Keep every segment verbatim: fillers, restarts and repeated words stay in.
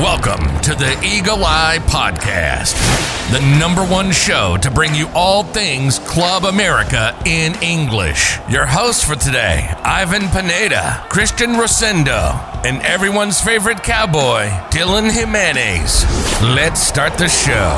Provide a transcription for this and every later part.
Welcome to the Eagle Eye Podcast, the number one show to bring you all things Club America in English. Your hosts for today, Ivan Pineda, Christian Rosendo, and everyone's favorite cowboy, Dylan Jimenez. Let's start the show.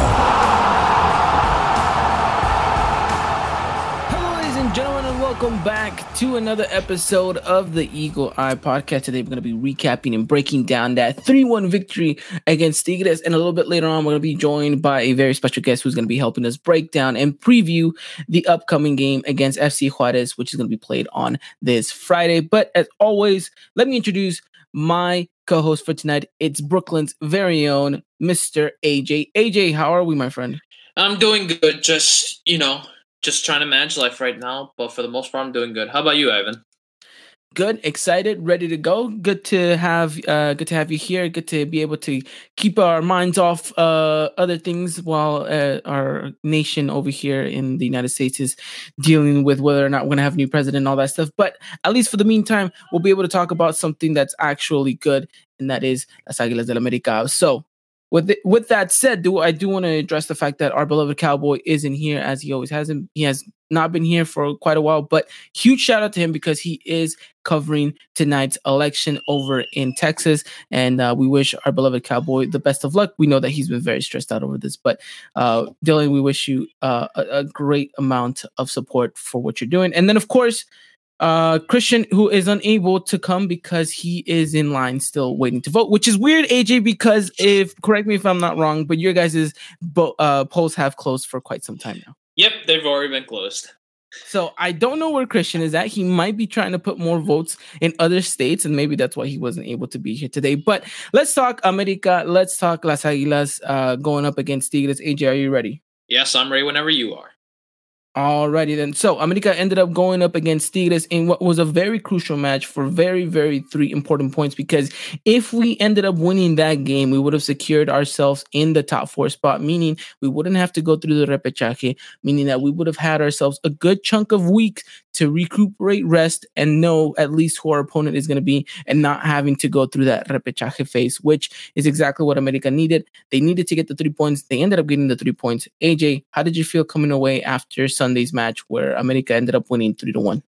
Hello, ladies and gentlemen, and welcome back to another episode of the Eagle Eye Podcast. Today, we're going to be recapping and breaking down that three one victory against Tigres. And a little bit later on, we're going to be joined by a very special guest who's going to be helping us break down and preview the upcoming game against F C Juarez, which is going to be played on this Friday. But as always, let me introduce my co-host for tonight. It's Brooklyn's very own Mister A J. A J, how are we, my friend? I'm doing good. Just, you know... Just trying to manage life right now, but for the most part, I'm doing good. How about you, Ivan? Good, excited, ready to go. Good to have, uh, good to have you here. Good to be able to keep our minds off uh, other things while uh, our nation over here in the United States is dealing with whether or not we're going to have a new president and all that stuff. But at least for the meantime, we'll be able to talk about something that's actually good, and that is Las Águilas del América. So. With the, with that said, do I do want to address the fact that our beloved Cowboy isn't here as he always hasn't. He has not been here for quite a while, but huge shout out to him because he is covering tonight's election over in Texas, and uh, we wish our beloved Cowboy the best of luck. We know that he's been very stressed out over this, but uh, Dylan, we wish you uh, a, a great amount of support for what you're doing. And then, of course, Uh, Christian, who is unable to come because he is in line still waiting to vote, which is weird, A J, because if, correct me if I'm not wrong, but your guys' bo- uh, polls have closed for quite some time now. Yep, they've already been closed. So I don't know where Christian is at. He might be trying to put more votes in other states, and maybe that's why he wasn't able to be here today. But let's talk America. Let's talk Las Águilas uh, going up against Tigres. A J, are you ready? Yes, I'm ready whenever you are. Alrighty then. So, America ended up going up against Tigres in what was a very crucial match for very, very three important points, because if we ended up winning that game, we would have secured ourselves in the top four spot, meaning we wouldn't have to go through the repechaje, meaning that we would have had ourselves a good chunk of weeks to recuperate, rest, and know at least who our opponent is going to be, and not having to go through that repechaje phase, which is exactly what America needed. They needed to get the three points. They ended up getting the three points. A J, how did you feel coming away after Sunday's match where America ended up winning three to one?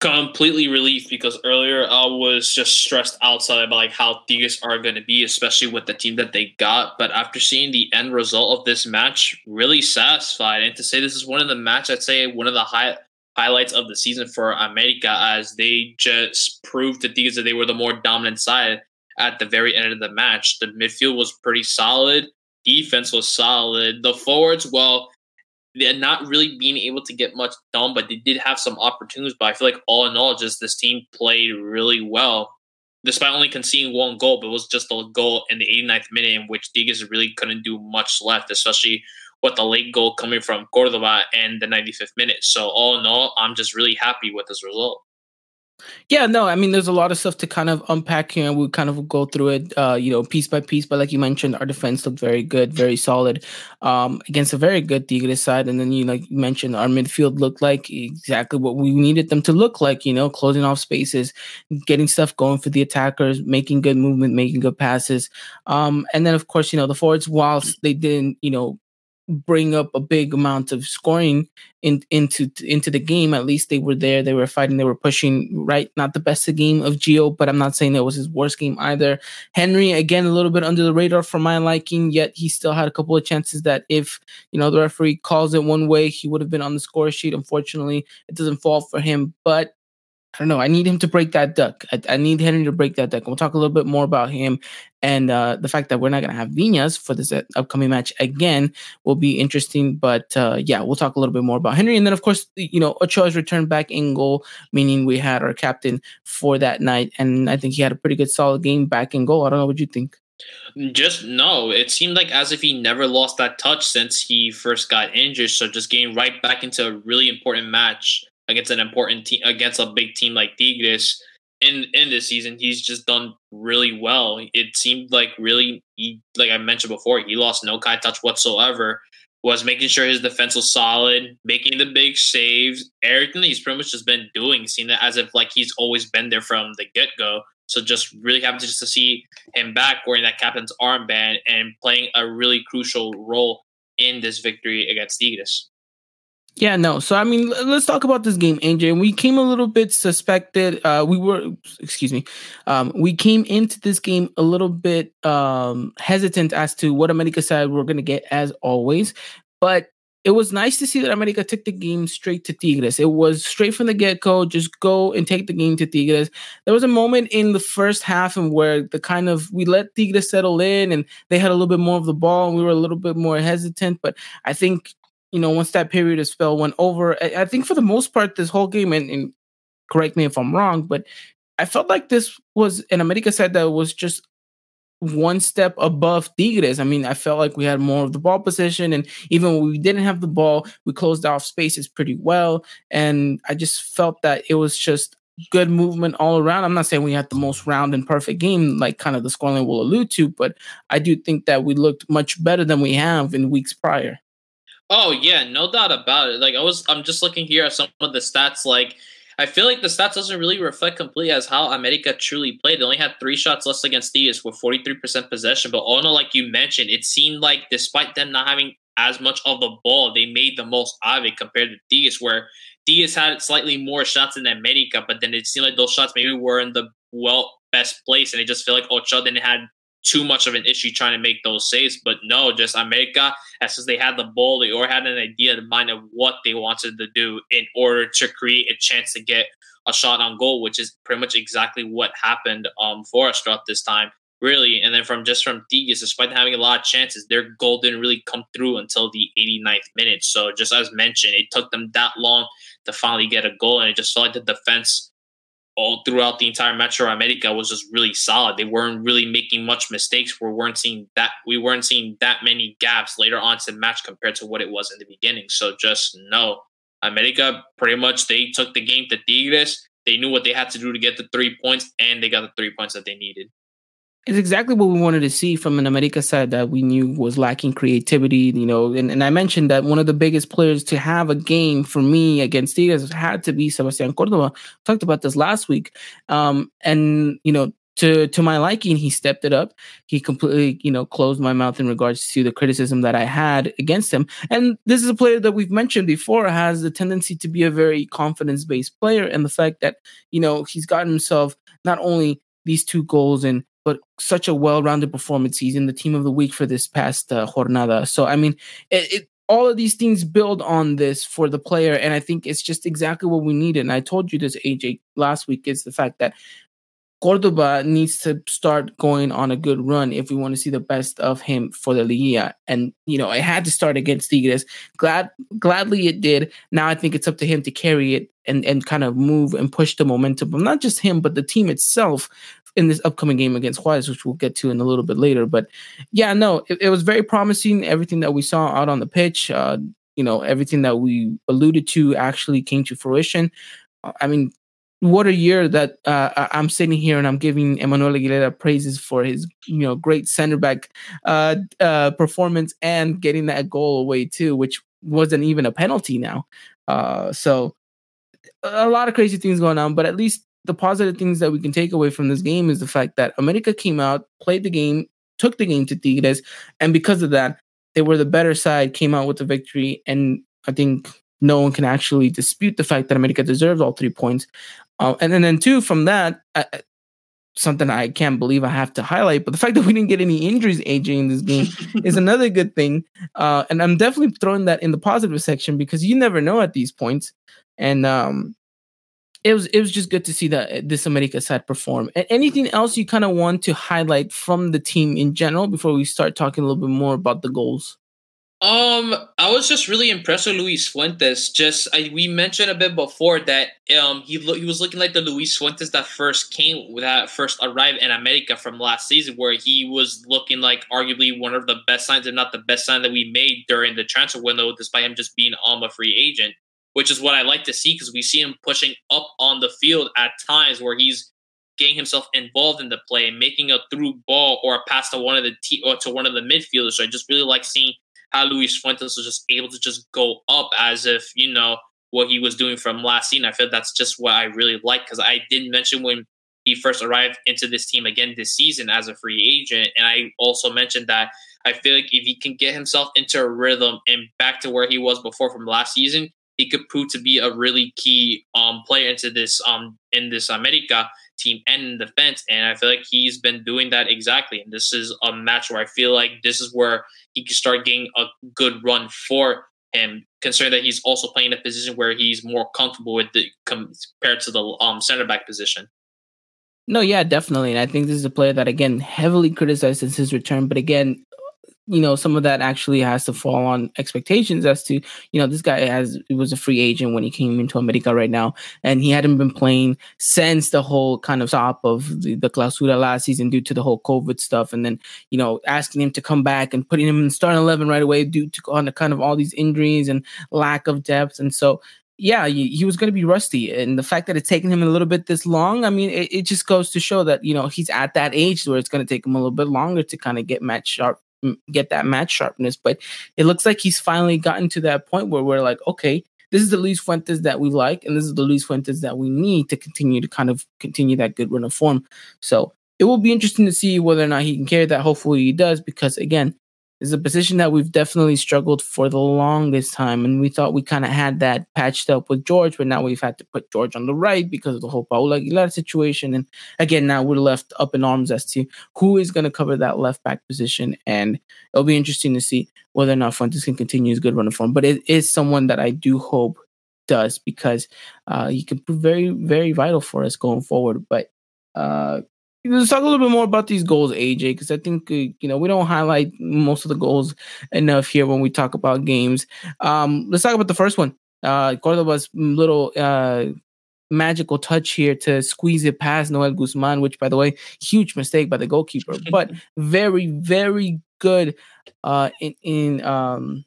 Completely relieved, because earlier I was just stressed outside about like how Tigres are going to be, especially with the team that they got. But after seeing the end result of this match, really satisfied. And to say this is one of the match, I'd say one of the high. highlights of the season for America, as they just proved to Tigres that they were the more dominant side at the very end of the match. The midfield was pretty solid. Defense was solid. The forwards, well, they're not really being able to get much done, but they did have some opportunities. But I feel like all in all, just this team played really well, despite only conceding one goal, but it was just a goal in the eighty-ninth minute in which Tigres really couldn't do much left, especially with the late goal coming from Córdova in the ninety-fifth minute. So all in all, I'm just really happy with this result. Yeah, no, I mean, there's a lot of stuff to kind of unpack here, and we'll kind of go through it, uh, you know, piece by piece. But like you mentioned, our defense looked very good, very solid um, against a very good Tigres side. And then, you know, like you mentioned, our midfield looked like exactly what we needed them to look like, you know, closing off spaces, getting stuff going for the attackers, making good movement, making good passes. Um, and then, of course, you know, the forwards, whilst they didn't, you know, bring up a big amount of scoring in, into into the game, at least they were there, they were fighting, they were pushing, right? Not the best game of Gio, but I'm not saying that was his worst game either. Henry, again, a little bit under the radar for my liking, yet he still had a couple of chances that if, you know, the referee calls it one way, he would have been on the score sheet. Unfortunately, it doesn't fall for him, but I don't know. I need him to break that duck. I, I need Henry to break that duck. We'll talk a little bit more about him, and uh, the fact that we're not going to have Viñas for this upcoming match again will be interesting. But uh, yeah, we'll talk a little bit more about Henry. And then, of course, you know, Ochoa's returned back in goal, meaning we had our captain for that night. And I think he had a pretty good solid game back in goal. I don't know what you think. Just no. It seemed like as if he never lost that touch since he first got injured. So just getting right back into a really important match against an important team, against a big team like Tigres in, in this season, he's just done really well. It seemed like really, he, like I mentioned before, he lost no kind of touch whatsoever. was making sure his defense was solid, making the big saves. Everything that he's pretty much just been doing seemed as if like he's always been there from the get-go. So just really happy to just to see him back wearing that captain's armband and playing a really crucial role in this victory against Tigres. Yeah, no. So, I mean, let's talk about this game, A J. We came a little bit suspected. Uh, we were, excuse me, um, we came into this game a little bit um, hesitant as to what America side we're going to get, as always. But it was nice to see that America took the game straight to Tigres. It was straight from the get-go, just go and take the game to Tigres. There was a moment in the first half and where the kind of, we let Tigres settle in and they had a little bit more of the ball and we were a little bit more hesitant. But I think, you know, once that period of spell went over, I, I think for the most part, this whole game, and, and correct me if I'm wrong, but I felt like this was an America side that was just one step above Tigres. I mean, I felt like we had more of the ball possession, and even when we didn't have the ball, we closed off spaces pretty well. And I just felt that it was just good movement all around. I'm not saying we had the most round and perfect game, like kind of the scoreline will allude to, but I do think that we looked much better than we have in weeks prior. Oh, yeah, no doubt about it. Like, I was, I'm just looking here at some of the stats. Like, I feel like the stats doesn't really reflect completely as how America truly played. They only had three shots less against Tigres with forty-three percent possession. But all in all, like you mentioned, it seemed like despite them not having as much of the ball, they made the most of it compared to Tigres, where Tigres had slightly more shots than America. But then it seemed like those shots maybe were in the well best place. And it just felt like Ochoa didn't have too much of an issue trying to make those saves. But no, just America, as soon as they had the ball, they already had an idea in mind of what they wanted to do in order to create a chance to get a shot on goal, which is pretty much exactly what happened um, for us throughout this time, really. And then from just from Tigres, despite having a lot of chances, their goal didn't really come through until the eighty-ninth minute. So just as mentioned, it took them that long to finally get a goal, and it just felt like the defense all throughout the entire match for America was just really solid. They weren't really making much mistakes. We weren't seeing that we weren't seeing that many gaps later on to the match compared to what it was in the beginning. So just no, America pretty much, they took the game to Tigres. They knew what they had to do to get the three points, and they got the three points that they needed. It's exactly what we wanted to see from an America side that we knew was lacking creativity, you know, and, and I mentioned that one of the biggest players to have a game for me against Tigres had to be Sebastián Córdova. Talked about this last week. Um, and, you know, to to my liking, he stepped it up. He completely, you know, closed my mouth in regards to the criticism that I had against him. And this is a player that we've mentioned before has the tendency to be a very confidence-based player. And the fact that, you know, he's gotten himself not only these two goals and but such a well-rounded performance. He's in the team of the week for this past uh, jornada. So, I mean, it, it, all of these things build on this for the player, and I think it's just exactly what we needed. And I told you this, A J, last week, is the fact that Córdova needs to start going on a good run if we want to see the best of him for the Liguilla. And, you know, it had to start against Tigres. Glad, gladly it did. Now I think it's up to him to carry it and, and kind of move and push the momentum. But not just him, but the team itself in this upcoming game against Juarez, which we'll get to in a little bit later. But yeah, no, it, it was very promising. Everything that we saw out on the pitch, uh, you know, everything that we alluded to actually came to fruition. I mean, what a year that uh, I'm sitting here and I'm giving Emmanuel Aguilera praises for his, you know, great center back uh, uh, performance and getting that goal away too, which wasn't even a penalty now. Uh, so a lot of crazy things going on, but at least the positive things that we can take away from this game is the fact that America came out, played the game, took the game to Tigres, and because of that, they were the better side, came out with the victory, and I think no one can actually dispute the fact that America deserves all three points. Uh, and, and then, two, from that, I, something I can't believe I have to highlight, but the fact that we didn't get any injuries, A J, in this game is another good thing. Uh, and I'm definitely throwing that in the positive section because you never know at these points. And um, it was it was just good to see that this America side perform. And anything else you kind of want to highlight from the team in general before we start talking a little bit more about the goals? Um, I was just really impressed with Luis Fuentes. Just I, we mentioned a bit before that um he lo- he was looking like the Luis Fuentes that first came that first arrived in America from last season, where he was looking like arguably one of the best signs, if not the best sign that we made during the transfer window, despite him just being um, a free agent, which is what I like to see because we see him pushing up on the field at times where he's getting himself involved in the play and making a through ball or a pass to one of the t- or to one of the midfielders. So I just really like seeing how Luis Fuentes was just able to just go up as if, you know, what he was doing from last season. I feel that's just what I really like, because I did mention when he first arrived into this team again this season as a free agent. And I also mentioned that I feel like if he can get himself into a rhythm and back to where he was before from last season, he could prove to be a really key um, player into this um in this America team and in defense. And I feel like he's been doing that exactly. And this is a match where I feel like this is where he can start getting a good run for him, considering that he's also playing a position where he's more comfortable with the compared to the um center back position. No, yeah, definitely. And I think this is a player that, again, heavily criticized since his return. But again, you know, some of that actually has to fall on expectations as to, you know, this guy has it was a free agent when he came into America right now, and he hadn't been playing since the whole kind of stop of the, the Clausura last season due to the whole COVID stuff. And then, you know, asking him to come back and putting him in starting eleven right away due to on the kind of all these injuries and lack of depth. And so, yeah, he was going to be rusty. And the fact that it's taken him a little bit this long, I mean, it, it just goes to show that, you know, he's at that age where it's going to take him a little bit longer to kind of get match sharp. get that match sharpness, but it looks like he's finally gotten to that point where we're like, okay, this is the Luis Fuentes that we like, and this is the Luis Fuentes that we need to continue to kind of continue that good run of form. So it will be interesting to see whether or not he can carry that. Hopefully he does, because again, this is a position that we've definitely struggled for the longest time, and we thought we kind of had that patched up with George, but now we've had to put George on the right because of the whole Paul Aguilar situation. And again, now we're left up in arms as to who is going to cover that left back position, and it'll be interesting to see whether or not Fuentes can continue his good run of form. But it is someone that I do hope does, because uh, he can be very, very vital for us going forward. But uh let's talk a little bit more about these goals, A J, because I think, you know, we don't highlight most of the goals enough here when we talk about games. Um, let's talk about the first one. Uh, Córdova's little uh, magical touch here to squeeze it past Nahuel Guzmán, which, by the way, huge mistake by the goalkeeper, but very, very good uh, in, in um,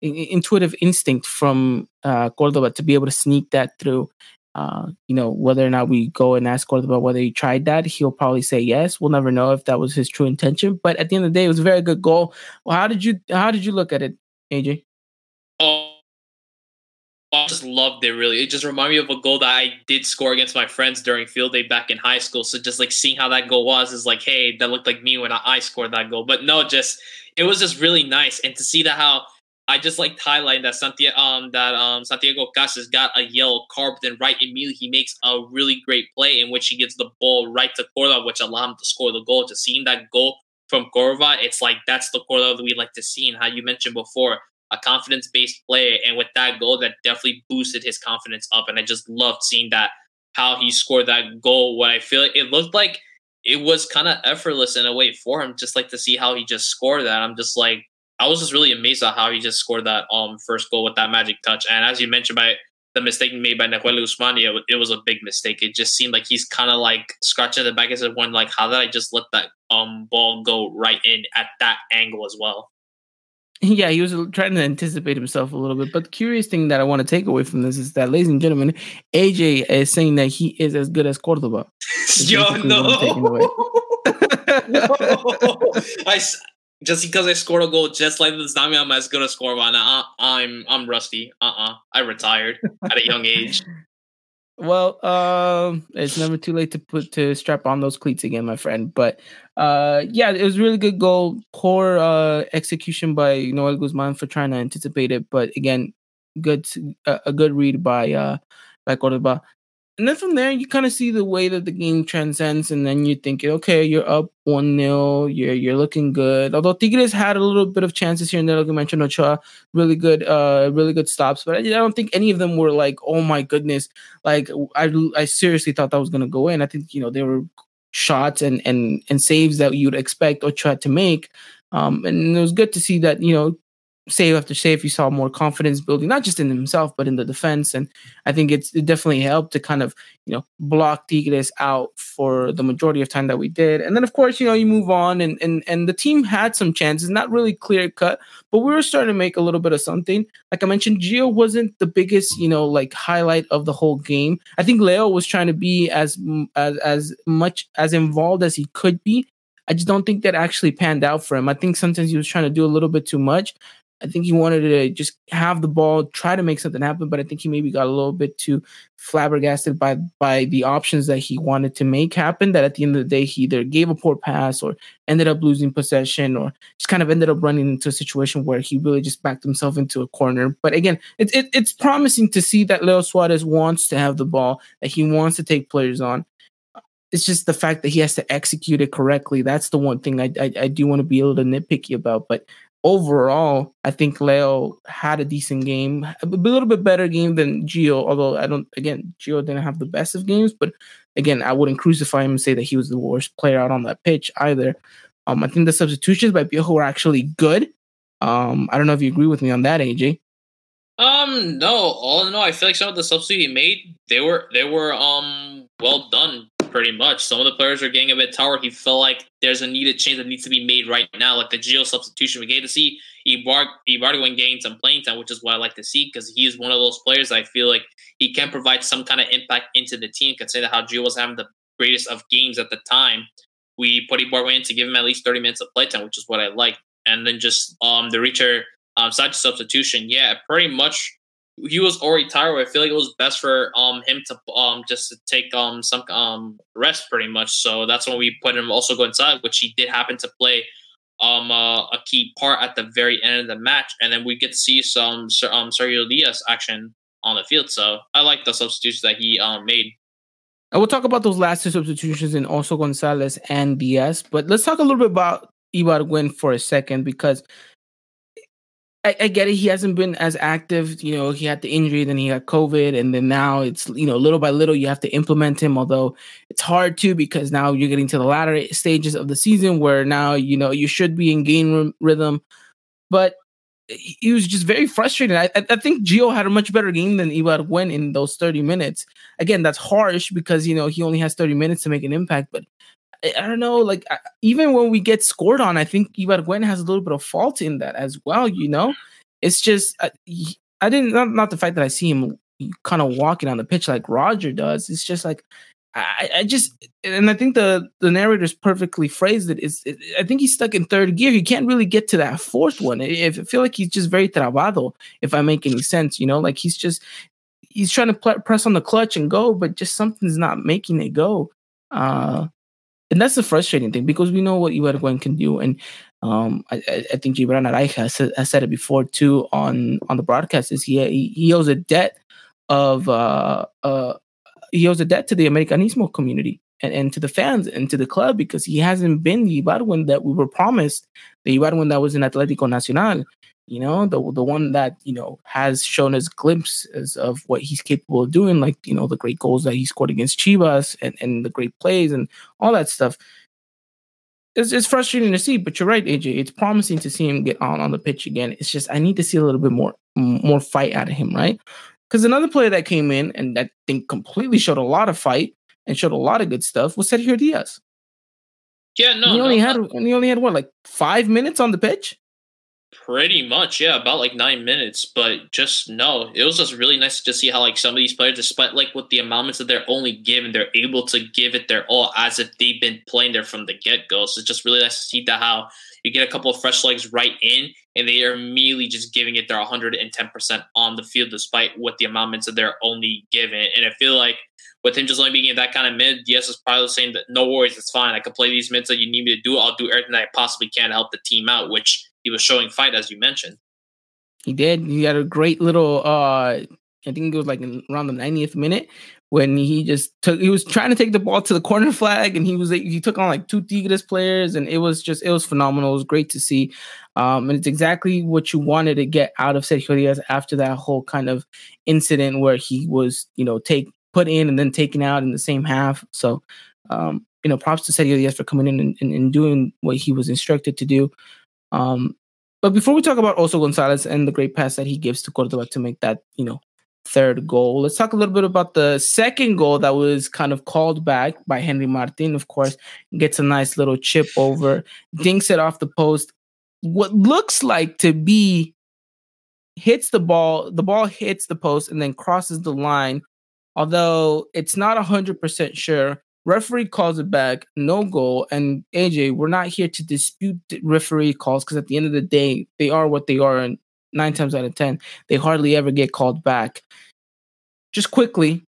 intuitive instinct from uh, Córdova to be able to sneak that through. Uh, you know, whether or not we go and ask Córdova whether he tried that, he'll probably say yes. We'll never know if that was his true intention. But at the end of the day, it was a very good goal. Well, how did you how did you look at it, A J? Oh, I just loved it, really. It just reminded me of a goal that I did score against my friends during field day back in high school. So just like seeing how that goal was is like, hey, that looked like me when I scored that goal. But no, just it was just really nice. And to see that how I just like highlighting that Santiago, um, that um, Santiago Casas got a yellow card, but then right immediately he makes a really great play in which he gets the ball right to Córdova, which allowed him to score the goal. Just seeing that goal from Córdova, it's like that's the Córdova that we like to see. And how you mentioned before, a confidence-based player, and with that goal, that definitely boosted his confidence up. And I just loved seeing that how he scored that goal. What I feel like it looked like it was kind of effortless in a way for him, just like to see how he just scored that. I'm just like, I was just really amazed at how he just scored that um first goal with that magic touch. And as you mentioned, by the mistake made by Nahuel Guzmán, it, it was a big mistake. It just seemed like he's kind of like scratching the back of his one, like, how did I just let that um ball go right in at that angle as well? Yeah, he was trying to anticipate himself a little bit. But the curious thing that I want to take away from this is that, ladies and gentlemen, A J is saying that he is as good as Córdova. Yo, no. I... Just because I scored a goal just like this, not mean I'm as good as score one. Uh, I'm I'm rusty. Uh-uh. I retired at a young age. Well, um, it's never too late to put to strap on those cleats again, my friend. But uh, yeah, it was a really good goal. Poor uh, execution by Nahuel Guzmán for trying to anticipate it, but again, good uh, a good read by uh, by Córdova. And then from there, you kind of see the way that the game transcends, and then you think, okay, you're up one nil, you're, you're looking good. Although Tigres had a little bit of chances here and there, like I mentioned, Ochoa, really good uh, really good stops. But I, I don't think any of them were like, oh my goodness. Like, I, I seriously thought that was going to go in. I think, you know, they were shots and, and, and saves that you'd expect Ochoa to make. Um, and it was good to see that, you know, save after save, you saw more confidence building, not just in himself, but in the defense. And I think it's, it definitely helped to kind of, you know, block Tigres out for the majority of time that we did. And then, of course, you know, you move on, and and, and the team had some chances, not really clear cut, but we were starting to make a little bit of something. Like I mentioned, Gio wasn't the biggest, you know, like highlight of the whole game. I think Leo was trying to be as as, as much as involved as he could be. I just don't think that actually panned out for him. I think sometimes he was trying to do a little bit too much. I think he wanted to just have the ball, try to make something happen, but I think he maybe got a little bit too flabbergasted by by the options that he wanted to make happen, that at the end of the day, he either gave a poor pass or ended up losing possession or just kind of ended up running into a situation where he really just backed himself into a corner. But again, it, it, it's promising to see that Leo Suarez wants to have the ball, that he wants to take players on. It's just the fact that he has to execute it correctly. That's the one thing I I, I do want to be a little nitpicky about, but overall, I think Leo had a decent game, a little bit better game than Gio, although I don't, again, Gio didn't have the best of games, but again, I wouldn't crucify him and say that he was the worst player out on that pitch either. Um, I think the substitutions by Piojo were actually good. Um, I don't know if you agree with me on that, A J. Um, no, all in all, I feel like some of the substitutes he made, they were, they were um well done. Pretty much. Some of the players are getting a bit tired. He felt like there's a needed change that needs to be made right now, like the Gio substitution. We get to see Ibar- Ibargüen gain some playing time, which is what I like to see, because he is one of those players I feel like he can provide some kind of impact into the team, considering how Gio was having the greatest of games at the time. We put Ibargüen in to give him at least thirty minutes of playtime, which is what I like. And then just um, the Richer um, side substitution, yeah, pretty much he was already tired. I feel like it was best for um him to um just to take um some um rest pretty much. So that's when we put him also go inside, which he did happen to play um uh, a key part at the very end of the match. And then we get to see some um Sergio Diaz action on the field. So I like the substitutions that he um made. And we'll talk about those last two substitutions in also Gonzalez and Diaz. But let's talk a little bit about Ibargüen for a second, because I, I get it. He hasn't been as active. You know, he had the injury, then he had COVID, and then now it's, you know, little by little, you have to implement him, although it's hard to, because now you're getting to the latter stages of the season where now, you know, you should be in game rhythm. But he was just very frustrated. I, I think Gio had a much better game than Ibargüen in those thirty minutes. Again, that's harsh because, you know, he only has thirty minutes to make an impact, but I don't know, like, even when we get scored on, I think Ibargüen has a little bit of fault in that as well, you know? It's just, I, I didn't, not, not the fact that I see him kind of walking on the pitch like Roger does. It's just like, I, I just, and I think the, the narrator's perfectly phrased it. It's, it, I think he's stuck in third gear. He can't really get to that fourth one. I, I feel like he's just very trabado, if I make any sense, you know? Like, he's just, he's trying to pl- press on the clutch and go, but just something's not making it go. Uh And that's the frustrating thing, because we know what Ibargüen can do. And um, I, I think Gibran Araiza has, has said it before, too, on, on the broadcast, is he he owes a debt of uh, uh, he owes a debt to the Americanismo community and, and to the fans and to the club, because he hasn't been the Ibargüen that we were promised, the Ibargüen that was in Atlético Nacional, you know, the the one that, you know, has shown us glimpses of what he's capable of doing, like, you know, the great goals that he scored against Chivas and, and the great plays and all that stuff. It's, it's frustrating to see, but you're right, A J. It's promising to see him get on, on the pitch again. It's just I need to see a little bit more, more fight out of him, right? Because another player that came in and that thing completely showed a lot of fight and showed a lot of good stuff was Sergio Diaz. Yeah, no. And he, no only had, and he only had, what, like five minutes on the pitch? Pretty much, yeah, about like nine minutes. But just no, it was just really nice to see how like some of these players, despite like what the amounts that they're only given, they're able to give it their all as if they've been playing there from the get go. So it's just really nice to see that how you get a couple of fresh legs right in, and they are immediately just giving it their one hundred ten percent on the field, despite what the amounts that they're only given. And I feel like with him just only being in that kind of mid, Diaz is probably saying that no worries, it's fine. I can play these minutes that you need me to do. I'll do everything that I possibly can to help the team out, which. He was showing fight, as you mentioned. He did. He had a great little, uh, I think it was like around the ninetieth minute when he just took, he was trying to take the ball to the corner flag, and he was, he took on like two Tigres players, and it was just, it was phenomenal. It was great to see. Um, and it's exactly what you wanted to get out of Sergio Diaz after that whole kind of incident where he was, you know, take put in and then taken out in the same half. So, um, you know, props to Sergio Diaz for coming in and, and, and doing what he was instructed to do. Um, but before we talk about also Gonzalez and the great pass that he gives to Córdova to make that, you know, third goal, let's talk a little bit about the second goal that was kind of called back by Henry Martin. Of course, gets a nice little chip over, dinks it off the post. What looks like to be hits the ball, the ball hits the post and then crosses the line. Although it's not one hundred percent sure Referee calls it back, no goal. And A J, we're not here to dispute the referee calls because at the end of the day, they are what they are. And nine times out of ten, they hardly ever get called back. Just quickly,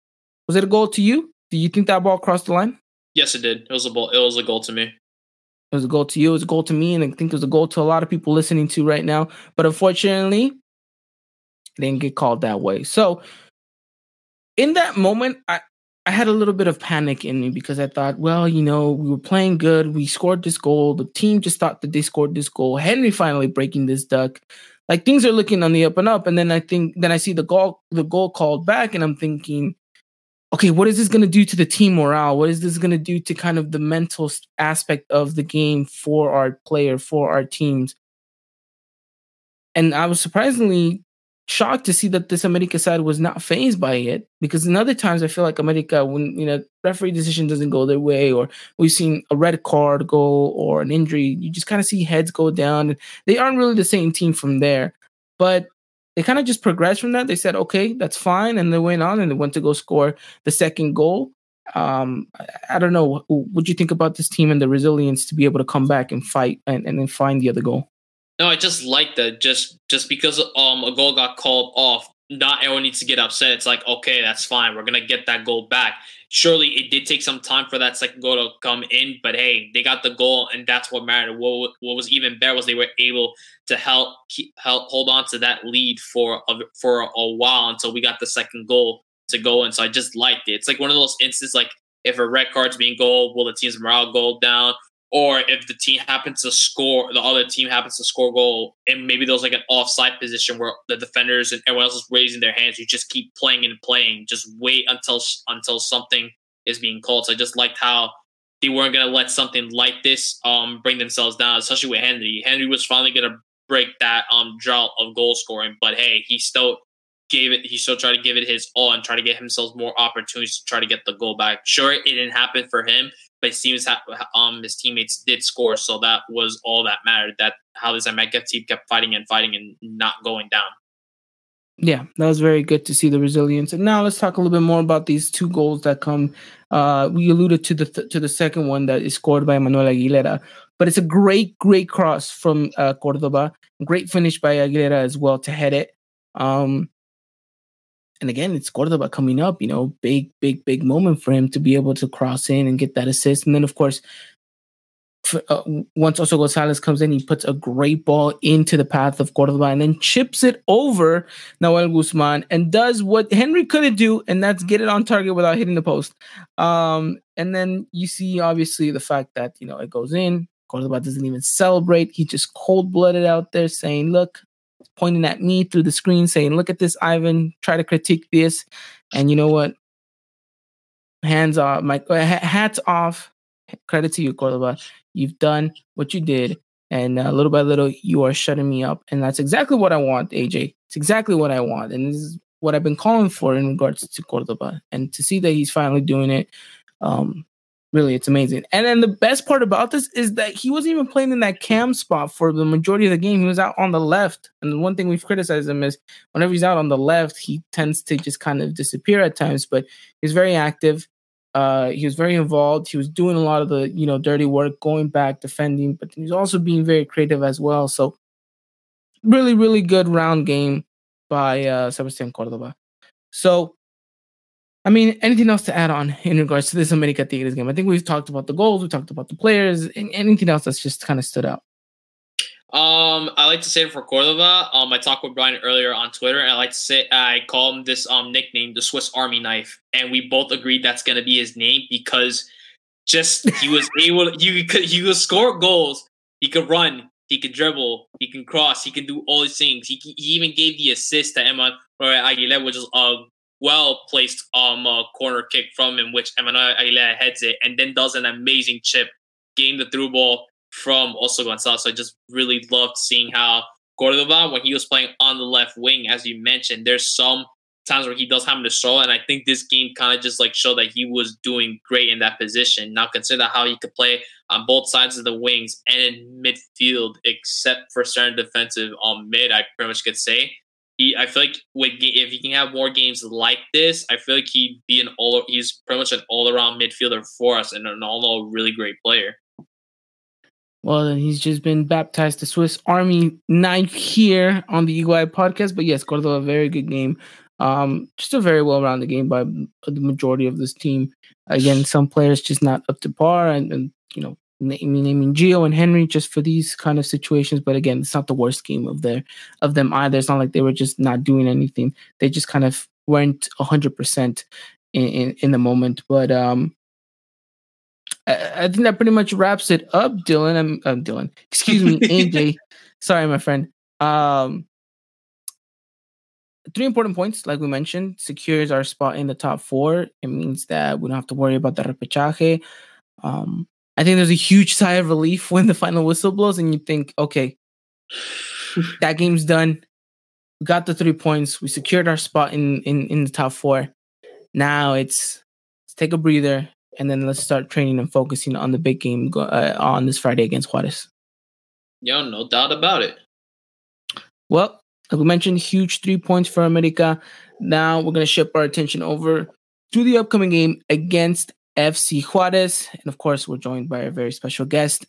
was it a goal to you? Do you think that ball crossed the line? Yes, it did. It was a ball. It was a goal to me. It was a goal to you. It was a goal to me. And I think it was a goal to a lot of people listening to right now. But unfortunately, it didn't get called that way. So in that moment, I, I had a little bit of panic in me because I thought, well, you know, we were playing good. We scored this goal. The team just thought that they scored this goal. Henry finally breaking this duck. Like, things are looking on the up and up. And then I think, then I see the goal, the goal called back, and I'm thinking, okay, what is this going to do to the team morale? What is this going to do to kind of the mental aspect of the game for our player, for our teams? And I was surprisingly shocked to see that this America side was not fazed by it, because in other times I feel like America, when, you know, referee decision doesn't go their way, or we've seen a red card go or an injury, you just kind of see heads go down. They aren't really the same team from there, but they kind of just progressed from that. They said, okay, that's fine. And they went on and they went to go score the second goal. Um, I don't know. What do you think about this team and the resilience to be able to come back and fight and, and then find the other goal? No, I just like that. Just just because um a goal got called off, not everyone needs to get upset. It's like, okay, that's fine. We're gonna get that goal back. Surely it did take some time for that second goal to come in, but hey, they got the goal, and that's what mattered. What what was even better was they were able to help keep, help hold on to that lead for a, for a while until we got the second goal to go in. So I just liked it. It's like one of those instances, like if a red card's being goal, will the team's morale go down? Or if the team happens to score, the other team happens to score a goal, and maybe there's like an offside position where the defenders and everyone else is raising their hands, you just keep playing and playing. Just wait until until something is being called. So I just liked how they weren't going to let something like this um, bring themselves down, especially with Henry. Henry was finally going to break that um, drought of goal scoring, but hey, he still gave it. He still tried to give it his all and try to get himself more opportunities to try to get the goal back. Sure, it didn't happen for him, but it seems ha- um, his teammates did score, so that was all that mattered. That how this America team kept fighting and fighting and not going down. Yeah, that was very good to see the resilience. And now let's talk a little bit more about these two goals that come. Uh, we alluded to the th- to the second one that is scored by Emmanuel Aguilera, but it's a great, great cross from uh, Córdova. Great finish by Aguilera as well to head it. Um, And again, it's Córdova coming up, you know, big, big, big moment for him to be able to cross in and get that assist. And then, of course, for, uh, once also Gonzalez comes in, he puts a great ball into the path of Córdova and then chips it over Nahuel Guzmán and does what Henry couldn't do, and that's get it on target without hitting the post. Um, and then you see, obviously, the fact that, you know, it goes in. Córdova doesn't even celebrate. He just cold-blooded out there saying, look, pointing at me through the screen saying, look at this, Ivan, try to critique this. And you know what? Hands off, my hats off. Credit to you, Córdova. You've done what you did. And uh, little by little, you are shutting me up. And that's exactly what I want, A J. It's exactly what I want. And this is what I've been calling for in regards to Córdova. And to see that he's finally doing it, um, really, it's amazing. And then the best part about this is that he wasn't even playing in that cam spot for the majority of the game. He was out on the left. And the one thing we've criticized him is whenever he's out on the left, he tends to just kind of disappear at times. But he's very active. Uh, he was very involved. He was doing a lot of the, you know, dirty work, going back, defending. But he's also being very creative as well. So really, really good round game by uh, Sebastián Córdova. So, I mean, anything else to add on in regards to this America Tigres game? I think we've talked about the goals, we talked about the players, and anything else that's just kind of stood out. Um, I like to say it for Córdova. Um, I talked with Brian earlier on Twitter, and I like to say I call him this um nickname, the Swiss Army Knife, and we both agreed that's going to be his name because just he was able, you could he could score goals, he could run, he could dribble, he can cross, he can do all these things. He he even gave the assist to Emma Aguilera, which is a well-placed um uh, corner kick from him, which Emmanuel Aguilera heads it and then does an amazing chip, getting the through ball from also Gonzalez. So I just really loved seeing how Córdova, when he was playing on the left wing, as you mentioned, there's some times where he does have to stroll, and I think this game kind of just like showed that he was doing great in that position. Now consider how he could play on both sides of the wings and in midfield, except for certain defensive um, mid, I pretty much could say. He, I feel like with, if he can have more games like this, I feel like he'd be an all. He's pretty much an all-around midfielder for us, and an all-around really great player. Well, then he's just been baptized the Swiss Army knife here on the Eagle Eye Podcast. But yes, Córdova, a very good game. Um, just a very well-rounded game by the majority of this team. Again, some players just not up to par, and, and you know, naming, naming Gio and Henry just for these kind of situations. But again, it's not the worst game of their of them either. It's not like they were just not doing anything. They just kind of weren't one hundred percent in, in, in the moment. But um, I, I think that pretty much wraps it up, Dylan. I'm, I'm Dylan. Excuse me, A J. Sorry, my friend. Um. Three important points, like we mentioned, secures our spot in the top four. It means that we don't have to worry about the repechaje. Um, I think there's a huge sigh of relief when the final whistle blows and you think, okay, that game's done. We got the three points. We secured our spot in, in, in the top four. Now it's let's take a breather and then let's start training and focusing on the big game uh, on this Friday against Juarez. Yeah, no doubt about it. Well, like we mentioned, huge three points for America. Now we're going to shift our attention over to the upcoming game against F C Juarez. And of course, we're joined by our very special guest,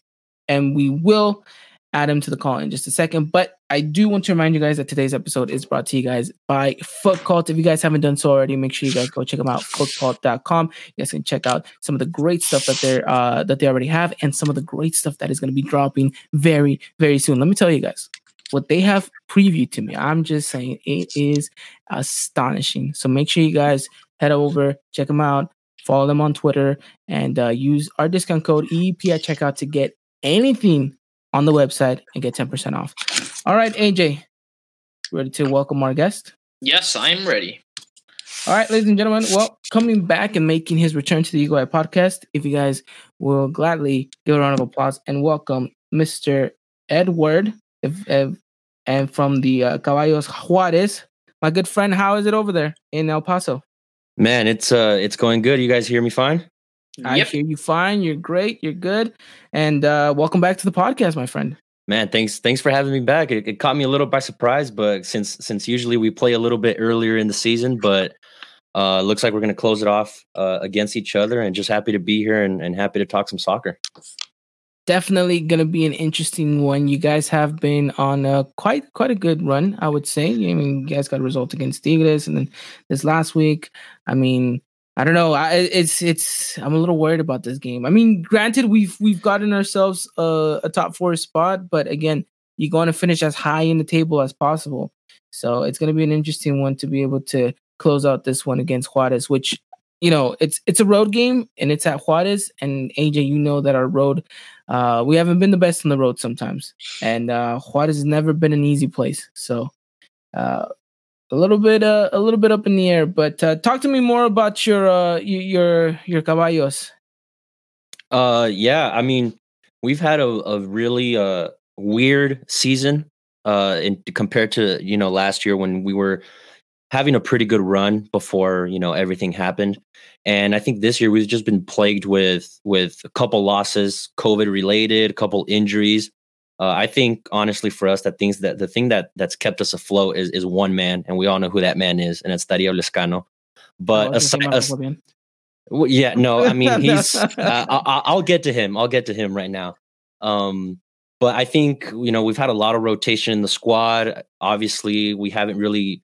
and we will add him to the call in just a second. But I do want to remind you guys that today's episode is brought to you guys by Foot Cult. If you guys haven't done so already, make sure you guys go check them out, foot cult dot com. You guys can check out some of the great stuff that they're uh, that they already have, and some of the great stuff that is going to be dropping very, very soon. Let me tell you guys, what they have previewed to me, I'm just saying, it is astonishing. So make sure you guys head over, check them out, follow them on Twitter, and uh, use our discount code E E P at checkout to get anything on the website and get ten percent off. All right, A J, ready to welcome our guest? Yes, I'm ready. All right, ladies and gentlemen, well, coming back and making his return to the Eagle Eye Podcast, if you guys will gladly give a round of applause and welcome Mister Edward. If, if, and from the uh, Caballeros Juarez, my good friend, how is it over there in El Paso? Man, it's uh, it's going good. You guys hear me fine? I yep. hear you fine. You're great. You're good. And uh, welcome back to the podcast, my friend. Man, thanks, thanks for having me back. It, it caught me a little by surprise, but since since usually we play a little bit earlier in the season, but uh, looks like we're going to close it off uh, against each other. And just happy to be here and, and happy to talk some soccer. Definitely going to be an interesting one. You guys have been on a quite quite a good run, I would say. I mean, you guys got a result against Tigres, and then this last week. I mean, I don't know. I, it's it's. I'm a little worried about this game. I mean, granted, we've we've gotten ourselves a, a top four spot, but again, you want to finish as high in the table as possible. So it's going to be an interesting one to be able to close out this one against Juarez, which, you know, it's it's a road game, and it's at Juarez. And A J, you know that our road, uh, we haven't been the best on the road sometimes. And uh, Juarez has never been an easy place. So uh, a little bit, uh, a little bit up in the air. But uh, talk to me more about your uh, your your Caballos. Uh, yeah, I mean, we've had a, a really uh, weird season uh, in, compared to, you know, last year when we were having a pretty good run before, you know, everything happened. And I think this year we've just been plagued with with a couple losses, COVID related, a couple injuries. Uh, I think honestly for us that things that the thing that that's kept us afloat is is one man, and we all know who that man is, and it's Darío Lescano. But oh, aside, as, well, yeah, no, I mean he's uh, I, I'll get to him. I'll get to him right now. Um, but I think, you know, we've had a lot of rotation in the squad. Obviously, we haven't really.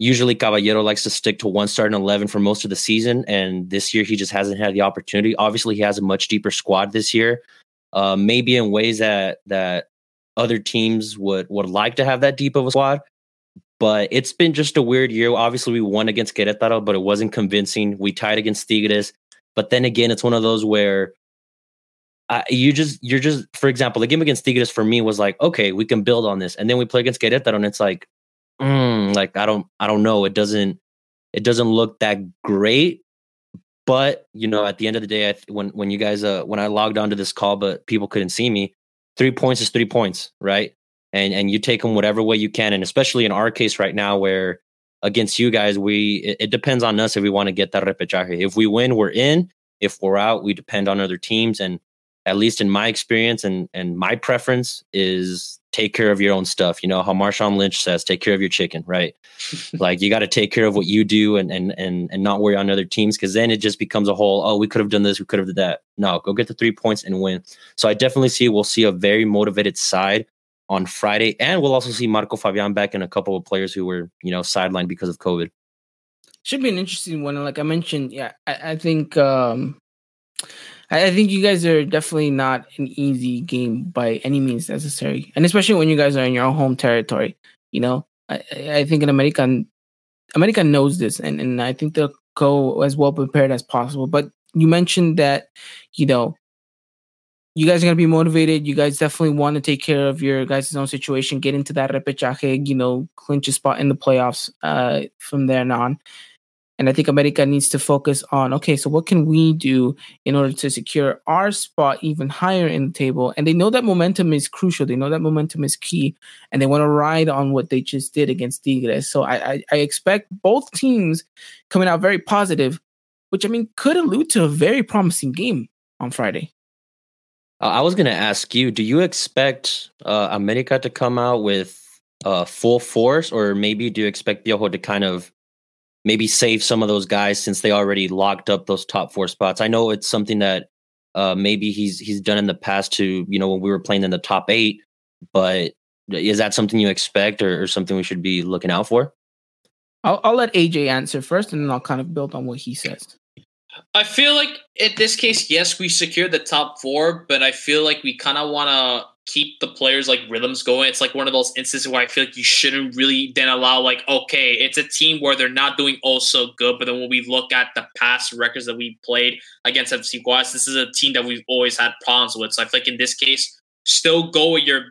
Usually Caballero likes to stick to one starting eleven for most of the season, and this year he just hasn't had the opportunity. Obviously, he has a much deeper squad this year, uh, maybe in ways that that other teams would, would like to have that deep of a squad. But it's been just a weird year. Obviously, we won against Querétaro, but it wasn't convincing. We tied against Tigres. But then again, it's one of those where Uh, you just, you're just, for example, the game against Tigres for me was like, okay, we can build on this. And then we play against Querétaro, and it's like, Mm, like I don't, I don't know. It doesn't, it doesn't look that great. But you know, at the end of the day, I th- when when you guys, uh, when I logged onto this call, but people couldn't see me, three points is three points, right? And and you take them whatever way you can, and especially in our case right now, where against you guys, we it, it depends on us if we want to get that repechaje. If we win, we're in. If we're out, we depend on other teams. And at least in my experience and, and my preference, is take care of your own stuff. You know how Marshawn Lynch says, take care of your chicken, right? Like, you got to take care of what you do and, and, and, and not worry on other teams, because then it just becomes a whole, oh, we could have done this, we could have done that. No, go get the three points and win. So I definitely see we'll see a very motivated side on Friday, and we'll also see Marco Fabian back and a couple of players who were, you know, sidelined because of COVID. Should be an interesting one. Like I mentioned, yeah, I, I think um, I, I think you guys are definitely not an easy game by any means necessary, and especially when you guys are in your own home territory. You know, I, I think in America, America knows this, and, and I think they'll go as well prepared as possible. But you mentioned that, you know, you guys are going to be motivated. You guys definitely want to take care of your guys' own situation, get into that repechaje, you know, clinch a spot in the playoffs uh, from there on. And I think America needs to focus on, okay, so what can we do in order to secure our spot even higher in the table? And they know that momentum is crucial. They know that momentum is key, and they want to ride on what they just did against Tigres. So I, I, I expect both teams coming out very positive, which, I mean, could allude to a very promising game on Friday. I was going to ask you, do you expect uh, America to come out with uh, full force, or maybe do you expect Piojo to kind of maybe save some of those guys since they already locked up those top four spots? I know it's something that uh, maybe he's he's done in the past to, you know, when we were playing in the top eight, but is that something you expect, or, or something we should be looking out for? I'll, I'll let A J answer first, and then I'll kind of build on what he says. I feel like in this case, yes, we secured the top four, but I feel like we kind of want to keep the players' like rhythms going. It's like one of those instances where I feel like you shouldn't really then allow, like, okay, it's a team where they're not doing oh so good, but then when we look at the past records that we played against F C Juarez, this is a team that we've always had problems with. So I feel like in this case, still go with your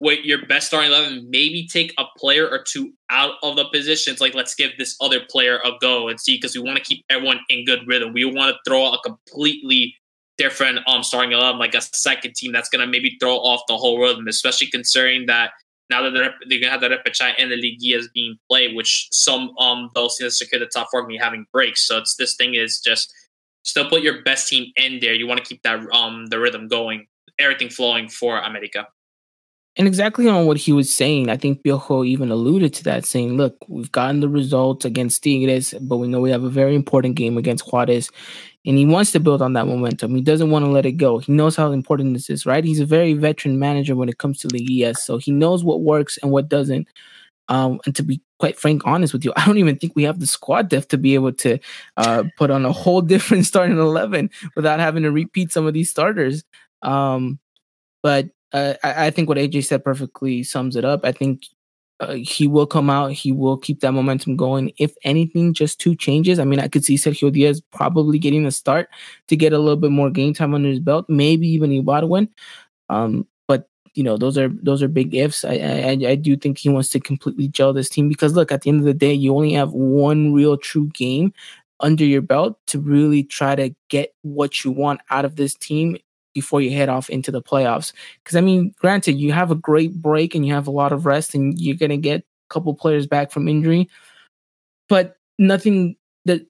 with your best starting eleven, maybe take a player or two out of the positions. Like, let's give this other player a go and see, because we want to keep everyone in good rhythm. We want to throw a completely different um starting eleven, like a second team that's going to maybe throw off the whole rhythm, especially considering that now that they're, they're going to have the repechaje and the liguilla is being played, which some um those teams secure the top four are going to be having breaks. So it's this thing is just still put your best team in there. You want to keep that um the rhythm going, everything flowing for America. And exactly on what he was saying, I think Piojo even alluded to that, saying, look, we've gotten the results against Tigres, but we know we have a very important game against Juarez, and he wants to build on that momentum. He doesn't want to let it go. He knows how important this is, right? He's a very veteran manager when it comes to liguillas, so he knows what works and what doesn't. Um, and to be quite frank, honest with you, I don't even think we have the squad depth to be able to uh, put on a whole different starting eleven without having to repeat some of these starters. Um, but Uh, I, I think what A J said perfectly sums it up. I think uh, he will come out. He will keep that momentum going. If anything, just two changes. I mean, I could see Sergio Diaz probably getting a start to get a little bit more game time under his belt, maybe even Ibargüen. Um, but, you know, those are those are big ifs. I, I, I do think he wants to completely gel this team because, look, at the end of the day, you only have one real true game under your belt to really try to get what you want out of this team before you head off into the playoffs. Because, I mean, granted, you have a great break and you have a lot of rest and you're going to get a couple players back from injury, but nothing that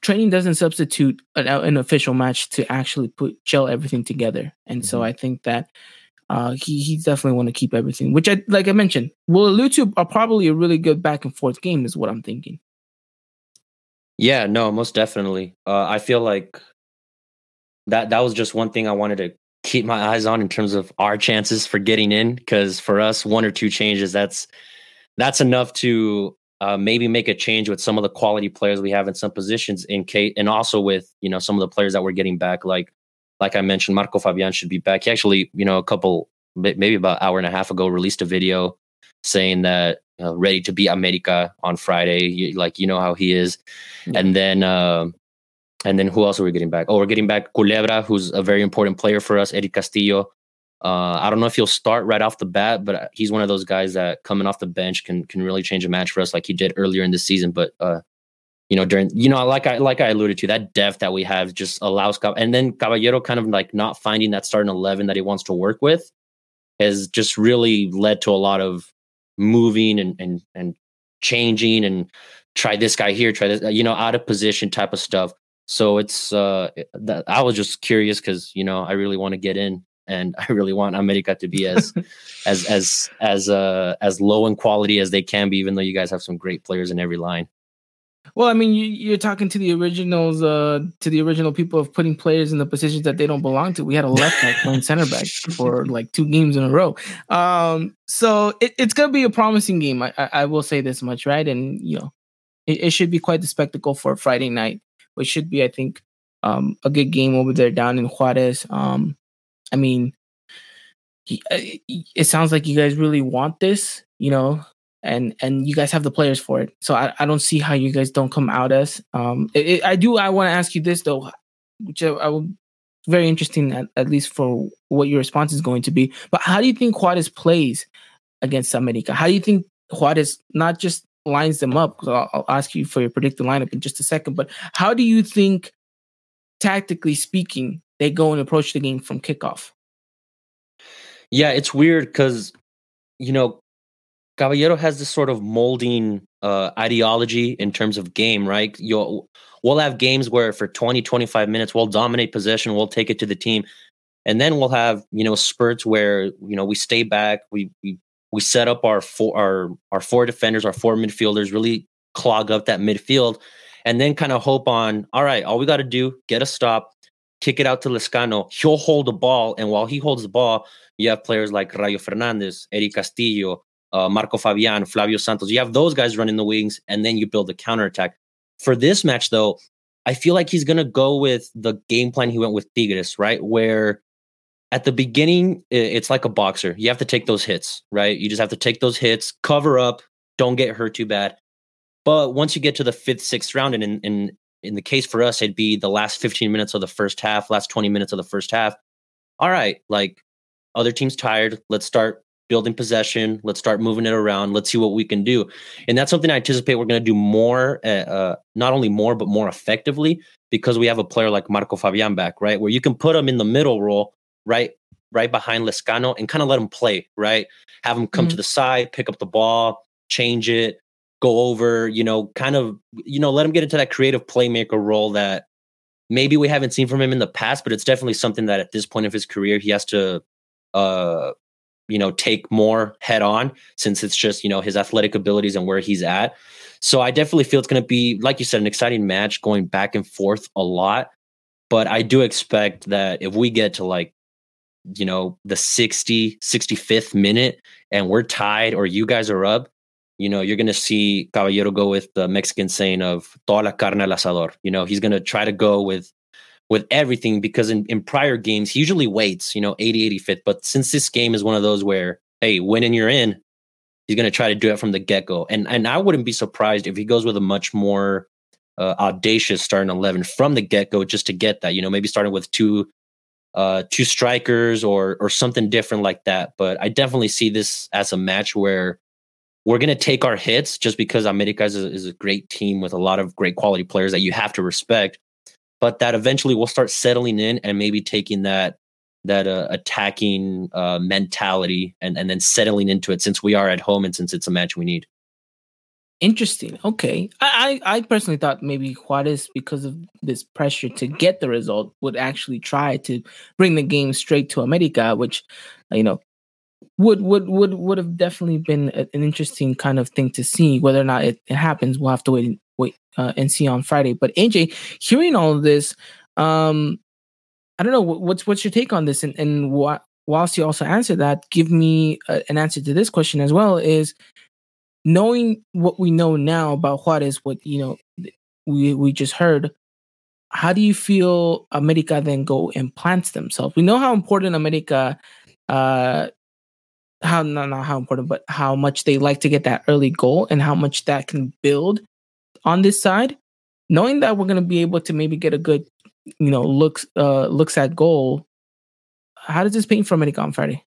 training doesn't substitute an, an official match to actually put gel everything together. And mm-hmm. so I think that uh, he, he definitely want to keep everything, which, I, like I mentioned, will allude to are probably a really good back and forth game is what I'm thinking. Yeah, no, most definitely. Uh, I feel like That that was just one thing I wanted to keep my eyes on in terms of our chances for getting in, because for us, one or two changes, that's that's enough to uh, maybe make a change with some of the quality players we have in some positions, in case, and also with, you know, some of the players that we're getting back. Like like I mentioned, Marco Fabian should be back. He actually, you know, a couple, maybe about an hour and a half ago, released a video saying that uh, ready to beat America on Friday. Like, you know how he is. Mm-hmm. And then... Uh, And then who else are we getting back? Oh, we're getting back Culebra, who's a very important player for us, Eddie Castillo. Uh, I don't know if he'll start right off the bat, but he's one of those guys that coming off the bench can can really change a match for us, like he did earlier in the season. But, uh, you know, during you know, like I like I alluded to, that depth that we have just allows... And then Caballero kind of like not finding that starting eleven that he wants to work with has just really led to a lot of moving and and and changing and try this guy here, try this, you know, out of position type of stuff. So it's uh, that, I was just curious because, you know, I really want to get in, and I really want America to be as as as as uh, as low in quality as they can be, even though you guys have some great players in every line. Well, I mean, you, you're talking to the originals, uh, to the original people of putting players in the positions that they don't belong to. We had a left back playing center back for like two games in a row. Um, so it, it's going to be a promising game. I, I, I will say this much, right? And, you know, it, it should be quite the spectacle for Friday night, which should be, I think, um, a good game over there down in Juarez. Um, I mean, he, it sounds like you guys really want this, you know. And and you guys have the players for it, so I, I don't see how you guys don't come out as. Um, it, it, I do. I want to ask you this though, which I, I will very interesting at, at least for what your response is going to be. But how do you think Juarez plays against America? How do you think Juarez not just lines them up? Because I'll, I'll ask you for your predicted lineup in just a second. But how do you think, tactically speaking, they go and approach the game from kickoff? Yeah, it's weird because, you know, Caballero has this sort of molding uh, ideology in terms of game, right? You'll, we'll have games where for twenty, twenty-five minutes, we'll dominate possession, we'll take it to the team. And then we'll have, you know, spurts where, you know, we stay back, we we, we set up our four, our, our four defenders, our four midfielders, really clog up that midfield, and then kind of hope on, all right, all we got to do, get a stop, kick it out to Lescano. He'll hold the ball, and while he holds the ball, you have players like Rayo Fernandez, Eddie Castillo, Uh, Marco Fabian, Flavio Santos. You have those guys running the wings, and then you build a counterattack. For this match, though, I feel like he's going to go with the game plan he went with Tigres, right? Where at the beginning, it's like a boxer. You have to take those hits, right? You just have to take those hits, cover up, don't get hurt too bad. But once you get to the fifth, sixth round, and in, in, in the case for us, it'd be the last fifteen minutes of the first half, last twenty minutes of the first half. All right, like, other team's tired. Let's start building possession. Let's start moving it around. Let's see what we can do. And that's something I anticipate we're going to do more, uh, uh, not only more, but more effectively, because we have a player like Marco Fabian back, right? Where you can put him in the middle role, right? Right behind Lescano, and kind of let him play, right? Have him come mm-hmm. to the side, pick up the ball, change it, go over, you know, kind of, you know, let him get into that creative playmaker role that maybe we haven't seen from him in the past, but it's definitely something that at this point of his career, he has to, uh, you know, take more head on, since it's just, you know, his athletic abilities and where he's at. So I definitely feel it's going to be, like you said, an exciting match going back and forth a lot. But I do expect that if we get to like, you know, the sixty, sixty-fifth minute and we're tied or you guys are up, you know, you're going to see Caballero go with the Mexican saying of toda la carne al asador. You know, he's going to try to go with with everything, because in, in prior games, he usually waits, you know, eighty, eighty-fifth. But since this game is one of those where, hey, when and you're in, he's going to try to do it from the get-go. And and I wouldn't be surprised if he goes with a much more uh, audacious starting eleven from the get-go, just to get that, you know, maybe starting with two uh, two strikers or or something different like that. But I definitely see this as a match where we're going to take our hits, just because America is a, is a great team with a lot of great quality players that you have to respect. But that eventually we'll start settling in and maybe taking that that uh, attacking uh, mentality and, and then settling into it, since we are at home and since it's a match we need. Interesting. Okay. I, I, I personally thought maybe Juarez, because of this pressure to get the result, would actually try to bring the game straight to America, which, you know, would would would, would have definitely been an interesting kind of thing to see. Whether or not it, it happens, we'll have to wait wait uh, and see on Friday. But A J, hearing all of this, um, I don't know, what's what's your take on this? And and what, whilst you also answer that, give me a, an answer to this question as well. Is, knowing what we know now about Juarez, what you know we we just heard, how do you feel America then go and plants themselves? We know how important America, uh, how not not how important, but how much they like to get that early goal and how much that can build on this side, knowing that we're going to be able to maybe get a good, you know, looks uh, looks at goal. How does this paint for America on Friday?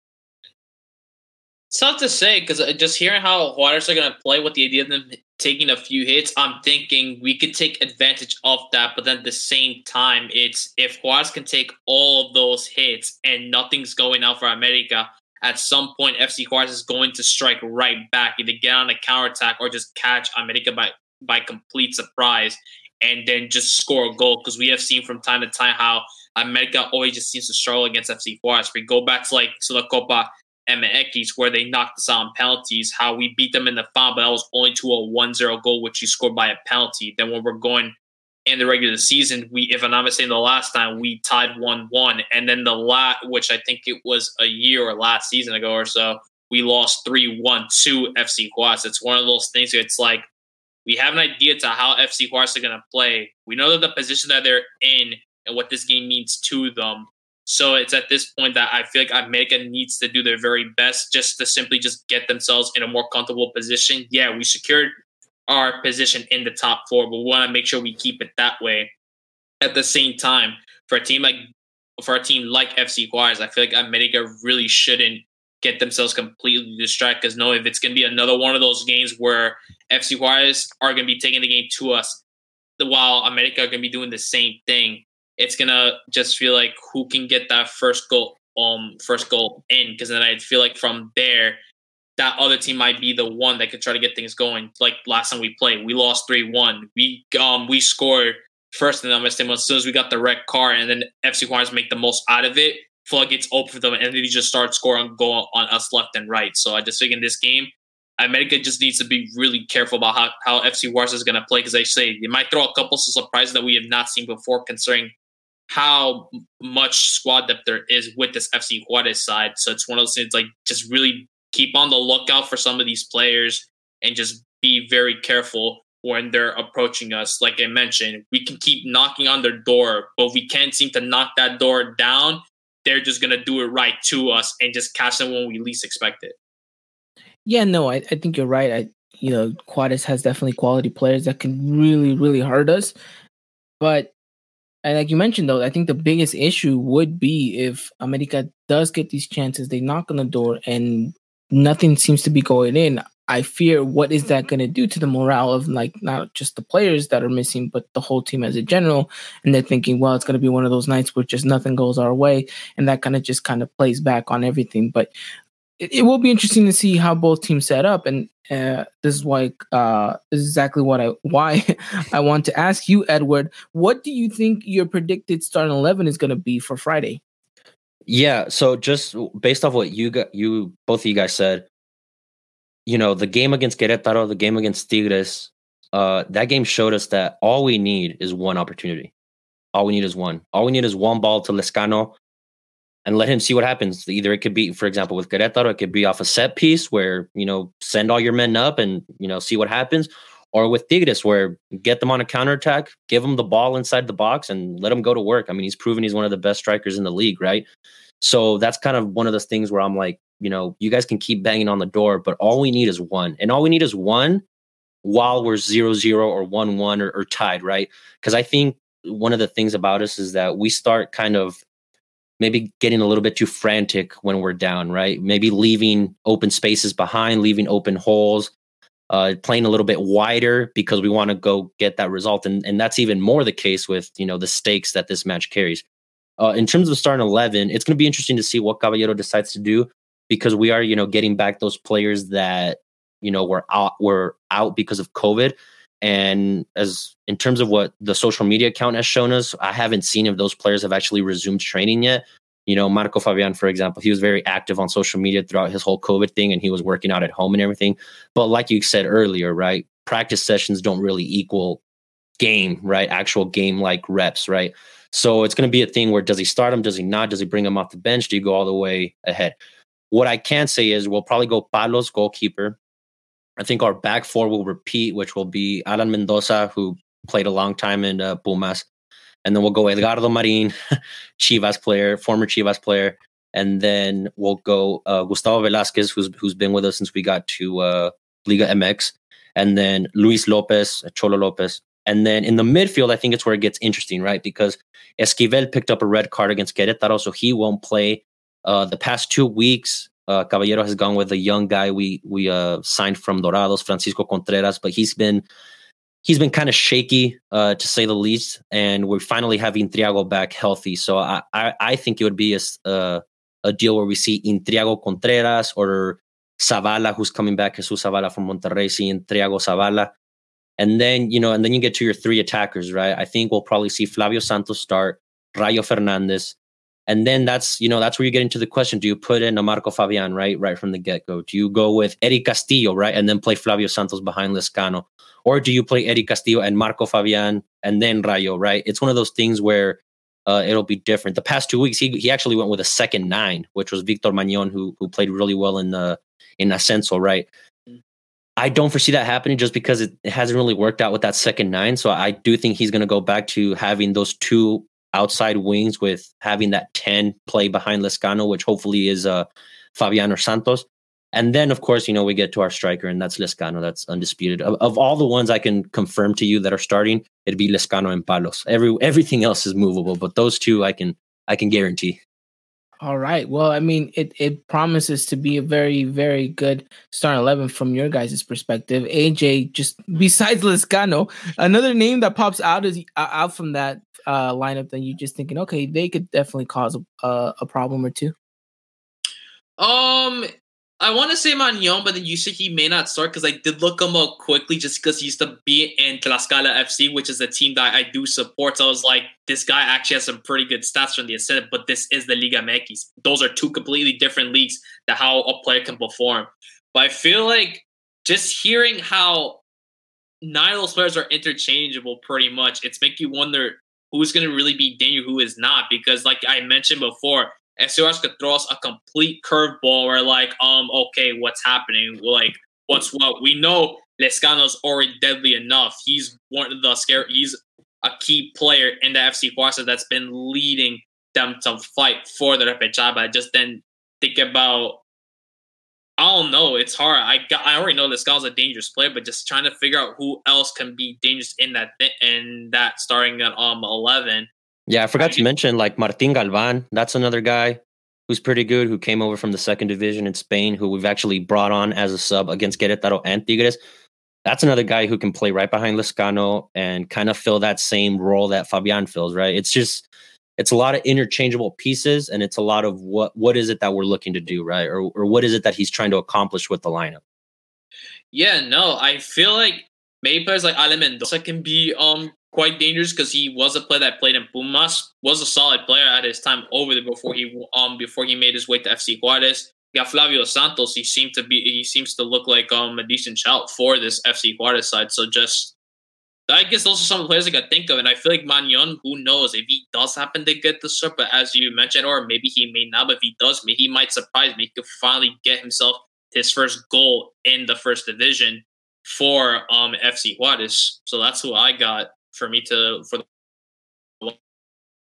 It's tough to say, because just hearing how Juarez are going to play with the idea of them taking a few hits, I'm thinking we could take advantage of that. But then at the same time, it's if Juarez can take all of those hits and nothing's going out for America, at some point F C Juarez is going to strike right back, either get on a counterattack or just catch America by by complete surprise. and then just score a goal, because we have seen from time to time how America always just seems to struggle against F C Juarez. We go back to like to the Copa M X, where they knocked us out on penalties, how we beat them in the final, but that was only to a one zero goal, which you scored by a penalty. Then when we're going in the regular season, we, if I'm not mistaken, the last time we tied one one, and then the lot, which I think it was a year or last season ago or so, we lost three one to F C Juarez. It's one of those things where it's like, we have an idea to how F C Juarez are going to play. We know that the position that they're in and what this game means to them. So it's at this point that I feel like America needs to do their very best just to simply just get themselves in a more comfortable position. Yeah, we secured our position in the top four, but we want to make sure we keep it that way. At the same time, for a team like for a team like F C Juarez, I feel like America really shouldn't get themselves completely distracted, because no, if it's going to be another one of those games where F C Juarez are going to be taking the game to us while America are going to be doing the same thing, it's going to just feel like who can get that first goal um, first goal in, because then I feel like from there, that other team might be the one that could try to get things going. Like last time we played, we lost three one. We um we scored first in the mistake as soon as we got the red card, and then F C Juarez make the most out of it. Floodgates open for them, and they just start scoring goal on us left and right. So I just think in this game, America just needs to be really careful about how, how F C Juarez is going to play, because they say they might throw a couple of surprises that we have not seen before, considering how much squad depth there is with this F C Juarez side. So it's one of those things, like, just really keep on the lookout for some of these players and just be very careful when they're approaching us. Like I mentioned, we can keep knocking on their door, but if we can't seem to knock that door down, they're just going to do it right to us and just catch them when we least expect it. Yeah, no, I, I think you're right. I, you know, Juarez has definitely quality players that can really, really hurt us. But and like you mentioned, though, I think the biggest issue would be if America does get these chances, they knock on the door and nothing seems to be going in. I fear what is that going to do to the morale of, like, not just the players that are missing, but the whole team as a general. And they're thinking, well, it's going to be one of those nights where just nothing goes our way. And that kind of just kind of plays back on everything. But it, it will be interesting to see how both teams set up. And uh, this is why uh, this is exactly what I why I want to ask you, Edward. What do you think your predicted starting eleven is going to be for Friday? Yeah, so just based off what you got, you both of you guys said, you know, the game against Querétaro, the game against Tigres, uh, that game showed us that all we need is one opportunity. All we need is one. All we need is one ball to Lescano and let him see what happens. Either it could be, for example, with Querétaro, it could be off a set piece where, you know, send all your men up and, you know, see what happens. Or with Tigres, where get them on a counterattack, give them the ball inside the box and let him go to work. I mean, he's proven he's one of the best strikers in the league, right? So that's kind of one of those things where I'm like, you know, you guys can keep banging on the door, but all we need is one. And all we need is one while we're zero zero or one one or, or tied, right? Because I think one of the things about us is that we start kind of maybe getting a little bit too frantic when we're down, right? Maybe leaving open spaces behind, leaving open holes, uh, playing a little bit wider because we want to go get that result. And, and that's even more the case with, you know, the stakes that this match carries. Uh, in terms of starting eleven, it's going to be interesting to see what Caballero decides to do, because we are, you know, getting back those players that, you know, were out, were out because of COVID. And as in terms of what the social media account has shown us, I haven't seen if those players have actually resumed training yet. You know, Marco Fabian, for example, he was very active on social media throughout his whole COVID thing, and he was working out at home and everything. But like you said earlier, right, practice sessions don't really equal game, right? Actual game-like reps, right? So it's going to be a thing where does he start him? Does he not? Does he bring him off the bench? Do you go all the way ahead? What I can say is we'll probably go Palos, goalkeeper. I think our back four will repeat, which will be Alan Mendoza, who played a long time in uh, Pumas. And then we'll go Edgardo Marin, Chivas player, former Chivas player. And then we'll go uh, Gustavo Velasquez, who's who's been with us since we got to uh, Liga M X. And then Luis Lopez, Cholo Lopez. And then in the midfield, I think it's where it gets interesting, right? Because Esquivel picked up a red card against Querétaro, so he won't play. Uh, the past two weeks, uh, Caballero has gone with a young guy we we uh, signed from Dorados, Francisco Contreras, but he's been he's been kind of shaky, uh, to say the least. And we finally have Intriago back healthy, so I I, I think it would be a, a a deal where we see Intriago Contreras or Zavala, who's coming back, Jesus Zavala from Monterrey, see Intriago Zavala. And then, you know, and then you get to your three attackers, right? I think we'll probably see Flavio Santos start, Rayo Fernandez. And then that's, you know, that's where you get into the question. Do you put in a Marco Fabian, right? Right from the get-go. Do you go with Eddie Castillo, right? And then play Flavio Santos behind Lescano? Or do you play Eddie Castillo and Marco Fabian and then Rayo, right? It's one of those things where uh, it'll be different. The past two weeks, he he actually went with a second nine, which was Víctor Mañón, who who played really well in uh, in Ascenso, right? I don't foresee that happening just because it, it hasn't really worked out with that second nine. So I do think he's going to go back to having those two outside wings with having that ten play behind Lescano, which hopefully is uh, Fabian or Santos. And then, of course, you know, we get to our striker, and that's Lescano. That's undisputed. Of, of all the ones I can confirm to you that are starting, it'd be Lescano and Palos. Every everything else is movable, but those two I can I can guarantee. All right. Well, I mean, it, it promises to be a very, very good starting eleven from your guys' perspective. A J, just besides Lescano, another name that pops out is out from that uh, lineup that you're just thinking, okay, they could definitely cause a, a problem or two. Um, I want to say Mañón, but then you said he may not start because I did look him up quickly just because he used to be in Tlaxcala F C, which is a team that I do support. So I was like, this guy actually has some pretty good stats from the Ascendant, but this is the Liga M X. Those are two completely different leagues that how a player can perform. But I feel like just hearing how nine of those players are interchangeable pretty much, it's making you wonder who's going to really be Daniel, who is not. Because like I mentioned before, F C Juarez could throw us a complete curveball where, like, um, okay, what's happening? Like, what's what? We know Lescano's already deadly enough. He's one of the scary, he's a key player in the F C Juarez that's been leading them to fight for the Repechaba. I just then think about, I don't know, it's hard. I got, I already know Lescano's a dangerous player, but just trying to figure out who else can be dangerous in that, in that starting at um eleven. Yeah, I forgot to mention, like, Martin Galvan. That's another guy who's pretty good, who came over from the second division in Spain, who we've actually brought on as a sub against Querétaro and Tigres. That's another guy who can play right behind Lescano and kind of fill that same role that Fabian fills, right? It's just, it's a lot of interchangeable pieces, and it's a lot of what what is it that we're looking to do, right? Or, or what is it that he's trying to accomplish with the lineup? Yeah, no, I feel like maybe players like Ale Mendoza can be... um. quite dangerous because he was a player that played in Pumas, was a solid player at his time over there before he um before he made his way to F C Juarez. We got Flavio Santos. He seemed to be he seems to look like um a decent shout for this F C Juarez side. So just I guess those are some players I could think of, and I feel like Mañón, who knows if he does happen to get the start, but as you mentioned, or maybe he may not, but if he does, he might surprise me. He could finally get himself his first goal in the first division for um F C Juarez. So that's who I got. For me to, for the,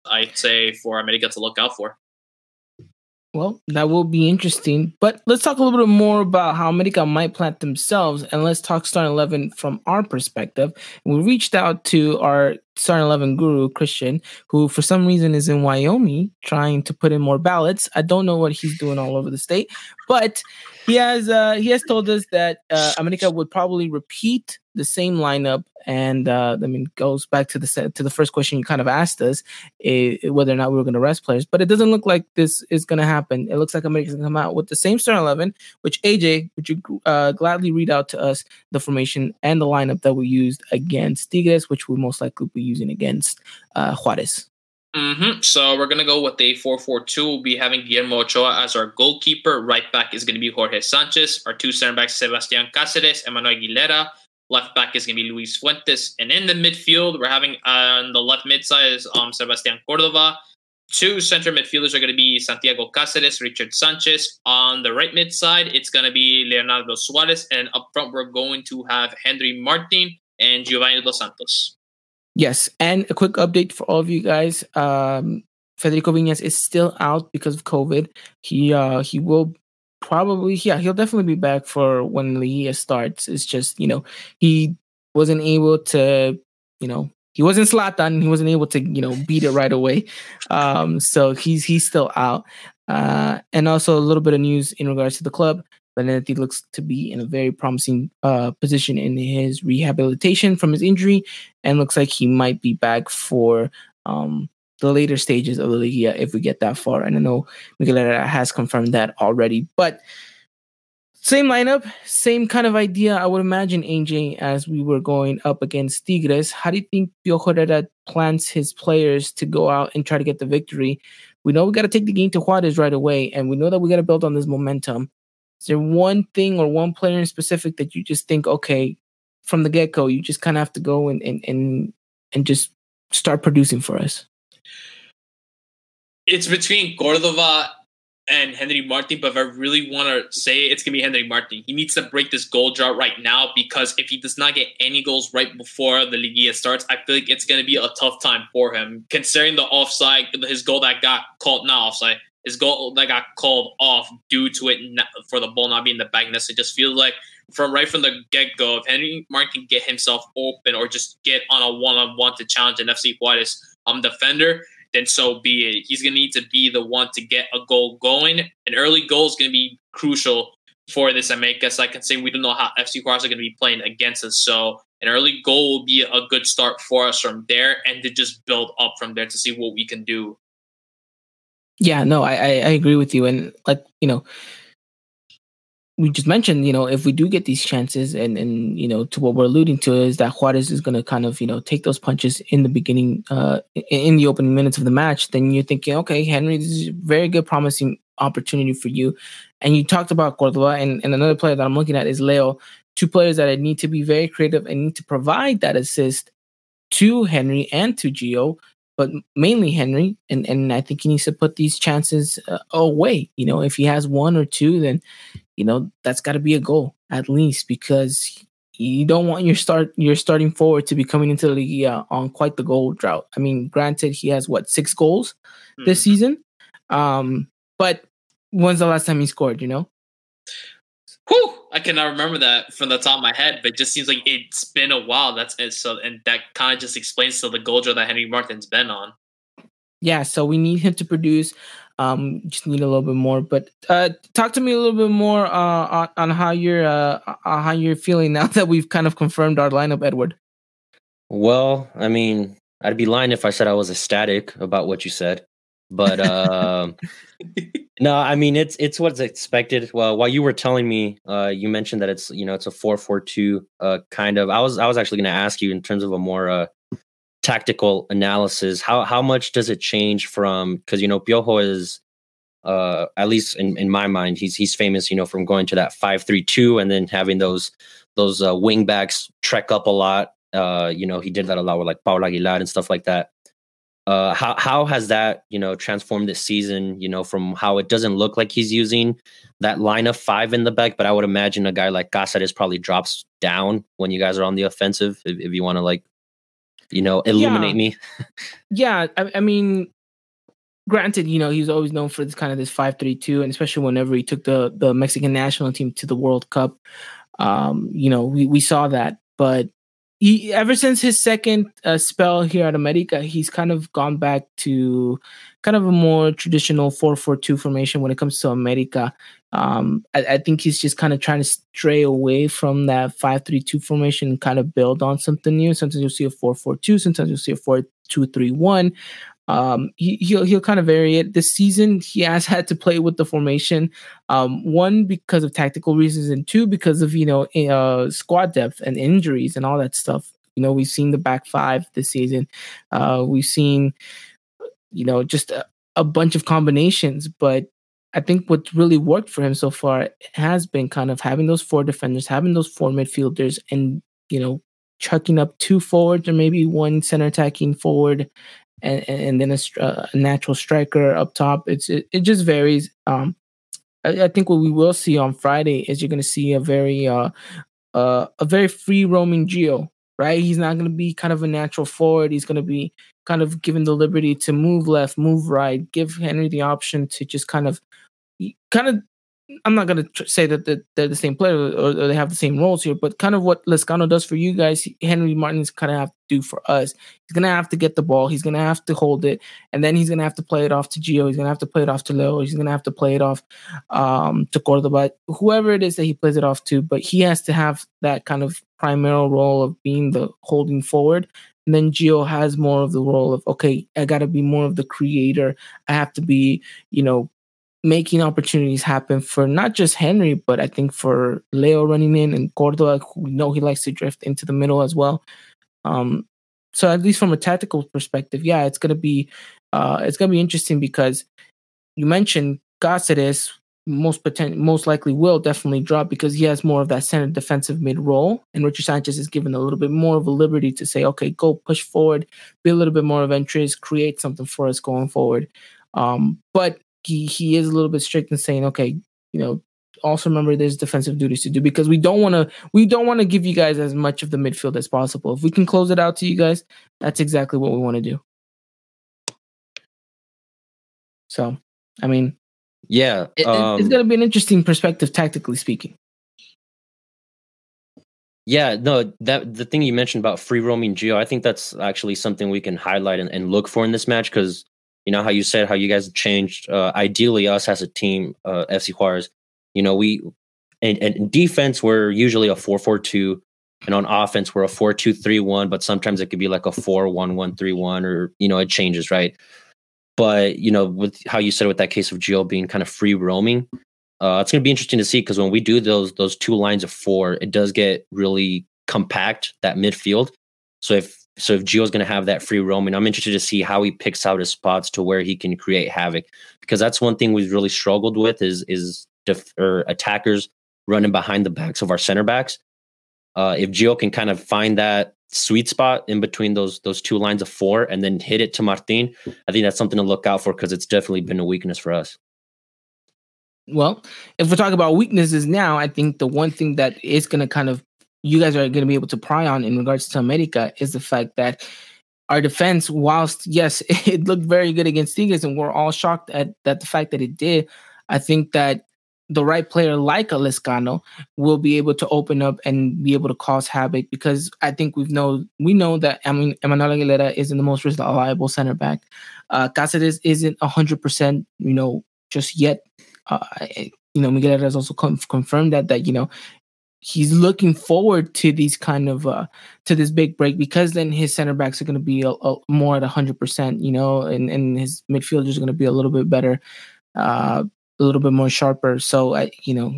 I'd say for America to look out for. Well, that will be interesting. But let's talk a little bit more about how America might plant themselves, and let's talk starting eleven from our perspective. We reached out to our starting eleven guru, Christian, who for some reason is in Wyoming trying to put in more ballots. I don't know what he's doing all over the state, but he has uh, he has told us that uh, America would probably repeat the same lineup, and uh, I mean, goes back to the set, to the first question you kind of asked us, uh, whether or not we were going to rest players. But it doesn't look like this is going to happen. It looks like America's going to come out with the same starting eleven. Which A J, would you uh, gladly read out to us the formation and the lineup that we used against Tigres, which we most likely be using against uh, Juarez? Mm-hmm. So we're going to go with a four four two. We'll be having Guillermo Ochoa as our goalkeeper. Right back is going to be Jorge Sanchez. Our two center backs, Sebastián Cáceres, Emmanuel Aguilera. Left back is going to be Luis Fuentes. And in the midfield, we're having uh, on the left mid side is um, Sebastián Córdova. Two center midfielders are going to be Santiago Cáceres, Richard Sanchez. On the right mid side, it's going to be Leonardo Suárez. And up front, we're going to have Henry Martin and Giovanni Dos Santos. Yes, and a quick update for all of you guys. Um, Federico Viñas is still out because of COVID. He uh, he will probably, yeah, he'll definitely be back for when Liga starts. It's just, you know, he wasn't able to, you know, he wasn't Zlatan. He wasn't able to, you know, beat it right away. Um, so he's he's still out. Uh, and also a little bit of news in regards to the club. Benedetti looks to be in a very promising uh, position in his rehabilitation from his injury, and looks like he might be back for um, the later stages of the Liga if we get that far. And I know Miguel Herrera has confirmed that already. But Same lineup, same kind of idea, I would imagine, A J, as we were going up against Tigres. How do you think Piojo Herrera plans his players to go out and try to get the victory? We know we got to take the game to Juarez right away, and we know that we got to build on this momentum. Is there one thing or one player in specific that you just think, okay, from the get-go, you just kind of have to go and and and, and just start producing for us? It's between Córdova and Henry Martin, but if I really want to say it, it's going to be Henry Martin. He needs to break this goal drought right now, because if he does not get any goals right before the Liguilla starts, I feel like it's going to be a tough time for him. Considering the offside, his goal that got called, not offside, his goal that got called off due to it not, for the ball not being the back nest, it just feels like from right from the get-go, if Henry Martin can get himself open or just get on a one-on-one to challenge an F C Juarez um, defender, then so be it. He's going to need to be the one to get a goal going. An early goal is going to be crucial for this América. So I can say we don't know how F C Juarez are going to be playing against us. So an early goal will be a good start for us from there, and to just build up from there to see what we can do. Yeah, no, I, I, I agree with you. And like, you know, we just mentioned, you know, if we do get these chances and, and, you know, to what we're alluding to is that Juarez is going to kind of, you know, take those punches in the beginning, uh, in the opening minutes of the match, then you're thinking, okay, Henry, this is a very good, promising opportunity for you. And you talked about Córdova, and, and another player that I'm looking at is Leo, two players that need to be very creative and need to provide that assist to Henry and to Gio, but mainly Henry. And, and I think he needs to put these chances uh, away. You know, if he has one or two, then, you know, that's got to be a goal at least, because you don't want your start your starting forward to be coming into the Liga on quite the goal drought. I mean, granted, he has what six goals mm-hmm. this season, um, but when's the last time he scored? You know, whew, I cannot remember that from the top of my head, but it just seems like it's been a while. That's and so, and that kind of just explains to the goal drought that Henry Martin's been on. Yeah, so we need him to produce. Um, just need a little bit more, but uh, talk to me a little bit more uh, on, on how you're uh, on how you're feeling now that we've kind of confirmed our lineup, Edward. Well, I mean, I'd be lying if I said I was ecstatic about what you said, but uh, no, I mean it's it's what's expected. Well, while you were telling me, uh, you mentioned that it's you know it's a four four two uh, kind of. I was I was actually going to ask you in terms of a more uh, tactical analysis, how how much does it change from, because you know Piojo is uh at least in, in my mind he's he's famous you know from going to that five three two and then having those those uh, wing backs trek up a lot. Uh you know he did that a lot with like Paulo Aguilar and stuff like that. Uh how how has that you know transformed this season, you know from how it doesn't look like he's using that line of five in the back, but I would imagine a guy like Cáceres probably drops down when you guys are on the offensive, if, if you want to like You know, illuminate yeah. me. yeah, I, I mean, granted, you know, he's always known for this kind of this five three two, and especially whenever he took the, the Mexican national team to the World Cup, um, you know, we, we saw that. But he, ever since his second uh, spell here at America, he's kind of gone back to kind of a more traditional four four two formation when it comes to America. Um, I, I think he's just kind of trying to stray away from that five three two formation and kind of build on something new. Sometimes you'll see a four four two, sometimes you'll see a four two three one. Um, he, he'll he'll kind of vary it. This season, he has had to play with the formation, um, one because of tactical reasons, and two because of you know uh, squad depth and injuries and all that stuff. You know, we've seen the back five this season. Uh, we've seen you know just a, a bunch of combinations, but I think what's really worked for him so far has been kind of having those four defenders, having those four midfielders, and, you know, chucking up two forwards or maybe one center attacking forward and, and then a, uh, a natural striker up top. It's It, it just varies. Um, I, I think what we will see on Friday is you're going to see a very uh, uh, a very free-roaming Gio, right? He's not going to be kind of a natural forward. He's going to be kind of given the liberty to move left, move right, give Henry the option to just kind of Kind of, I'm not going to tr- say that the, they're the same player or, or they have the same roles here, but kind of what Lescano does for you guys, Henry Martin's kind of have to do for us. He's going to have to get the ball. He's going to have to hold it. And then he's going to have to play it off to Gio. He's going to have to play it off to Leo. He's going to have to play it off um, to Córdova, whoever it is that he plays it off to. But he has to have that kind of primary role of being the holding forward. And then Gio has more of the role of, okay, I got to be more of the creator. I have to be, you know, making opportunities happen for not just Henry, but I think for Leo running in and Córdova, who we know he likes to drift into the middle as well. Um, so at least from a tactical perspective, yeah, it's gonna be uh, it's gonna be interesting because you mentioned Cáceres most potent- most likely will definitely drop because he has more of that center defensive mid role, and Richard Sánchez is given a little bit more of a liberty to say, okay, go push forward, be a little bit more adventurous, create something for us going forward. Um, but He he is a little bit strict in saying, okay, you know, also remember there's defensive duties to do because we don't want to we don't want to give you guys as much of the midfield as possible. If we can close it out to you guys, that's exactly what we want to do. So, I mean, yeah, it, um, it's going to be an interesting perspective, tactically speaking. Yeah, no, that the thing you mentioned about free roaming Gio, I think that's actually something we can highlight and, and look for in this match because. You know how you said how you guys have changed. Uh, ideally, us as a team, uh, F C Juarez, you know, we and, and in defense we're usually a four four two, and on offense we're a four two three one. But sometimes it could be like a four one one three one, or you know, it changes, right? But you know, with how you said with that case of Gio being kind of free roaming, uh, it's going to be interesting to see because when we do those those two lines of four, it does get really compact that midfield. So if So if Gio's going to have that free roaming, I'm interested to see how he picks out his spots to where he can create havoc, because that's one thing we've really struggled with is is def- or attackers running behind the backs of our center backs. Uh, if Gio can kind of find that sweet spot in between those those two lines of four and then hit it to Martin, I think that's something to look out for because it's definitely been a weakness for us. Well, if we're talking about weaknesses now, I think the one thing that is going to kind of you guys are going to be able to pry on in regards to America is the fact that our defense, whilst, yes, it looked very good against Tigres, and we're all shocked at that the fact that it did, I think that the right player like a Lescano will be able to open up and be able to cause havoc because I think we've know, we know that I mean, Emmanuel Aguilera isn't the most reliable center back. Uh, Cáceres isn't one hundred percent, you know, just yet. Uh, you know, Miguel Herrera has also com- confirmed that, that, you know, he's looking forward to these kind of uh, to this big break because then his center backs are going to be a, a more at one hundred percent, you know, and, and his midfielders are going to be a little bit better, uh, a little bit more sharper. So, I, you know,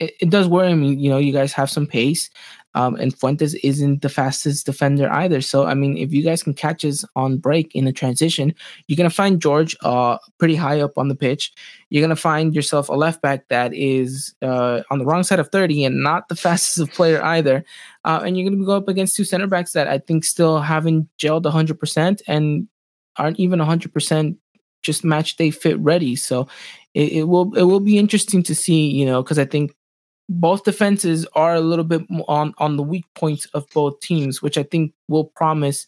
it, it does worry me. You know, you guys have some pace um, and Fuentes isn't the fastest defender either. So, I mean, if you guys can catch us on break in a transition, you're going to find George uh, pretty high up on the pitch. You're going to find yourself a left back that is uh, on the wrong side of thirty and not the fastest of player either. Uh, and you're going to go up against two center backs that I think still haven't gelled one hundred percent and aren't even one hundred percent just match day fit ready. So it, it will it will be interesting to see, you know, because I think both defenses are a little bit on, on the weak points of both teams, which I think will promise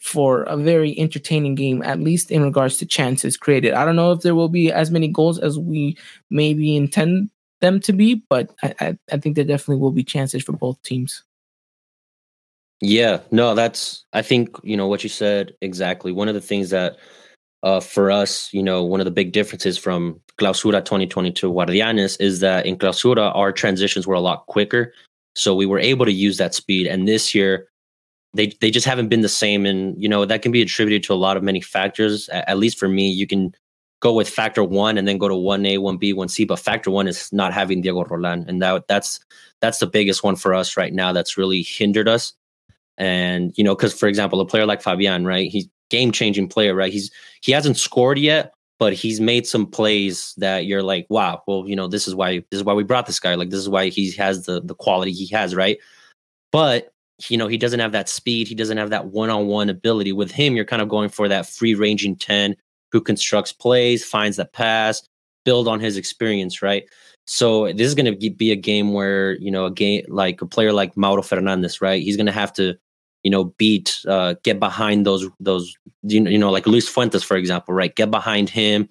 for a very entertaining game, at least in regards to chances created. I don't know if there will be as many goals as we maybe intend them to be, but I, I, I think there definitely will be chances for both teams. Yeah, no, that's, I think, you know, what you said exactly. One of the things that uh, for us, you know, one of the big differences from Clausura twenty twenty to Guardianes is that in Clausura, our transitions were a lot quicker. So we were able to use that speed. And this year, They they just haven't been the same. And, you know, that can be attributed to a lot of many factors. At, at least for me, you can go with factor one and then go to one A, one B, one C. But factor one is not having Diego Rolan. And that that's that's the biggest one for us right now that's really hindered us. And, you know, because, for example, a player like Fabian, right, he's game-changing player, right? He's he hasn't scored yet, but he's made some plays that you're like, wow, well, you know, this is why this is why we brought this guy. Like, this is why he has the the quality he has, right? But you know, he doesn't have that speed. He doesn't have that one-on-one ability. With him, you're kind of going for that free-ranging ten who constructs plays, finds the pass, build on his experience, right? So this is going to be a game where, you know, a game like a player like Mauro Fernandez, right? He's going to have to, you know, beat, uh, get behind those, those, you know, you know, like Luis Fuentes, for example, right? Get behind him,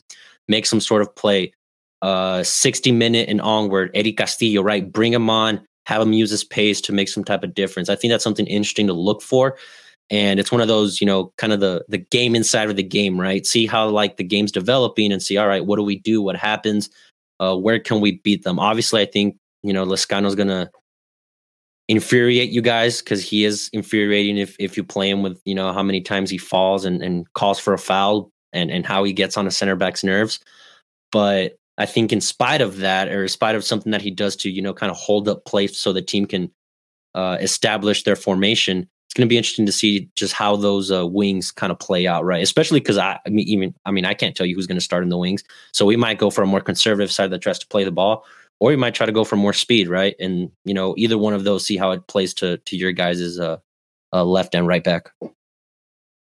make some sort of play. Uh, sixty minute and onward, Eddie Castillo, right? Bring him on. Have him use his pace to make some type of difference. I think that's something interesting to look for. And it's one of those, you know, kind of the the game inside of the game, right? See how like the game's developing and see, all right, what do we do? What happens? Uh, where can we beat them? Obviously, I think, you know, Lescano's going to infuriate you guys because he is infuriating if if you play him with, you know, how many times he falls and, and calls for a foul and, and how he gets on a center back's nerves. But I think in spite of that, or in spite of something that he does to, you know, kind of hold up play so the team can uh, establish their formation, it's going to be interesting to see just how those uh, wings kind of play out, right? Especially because I, I mean, even I mean, I can't tell you who's going to start in the wings. So we might go for a more conservative side that tries to play the ball, or we might try to go for more speed, right? And, you know, either one of those, see how it plays to to your guys' uh, uh, left and right back.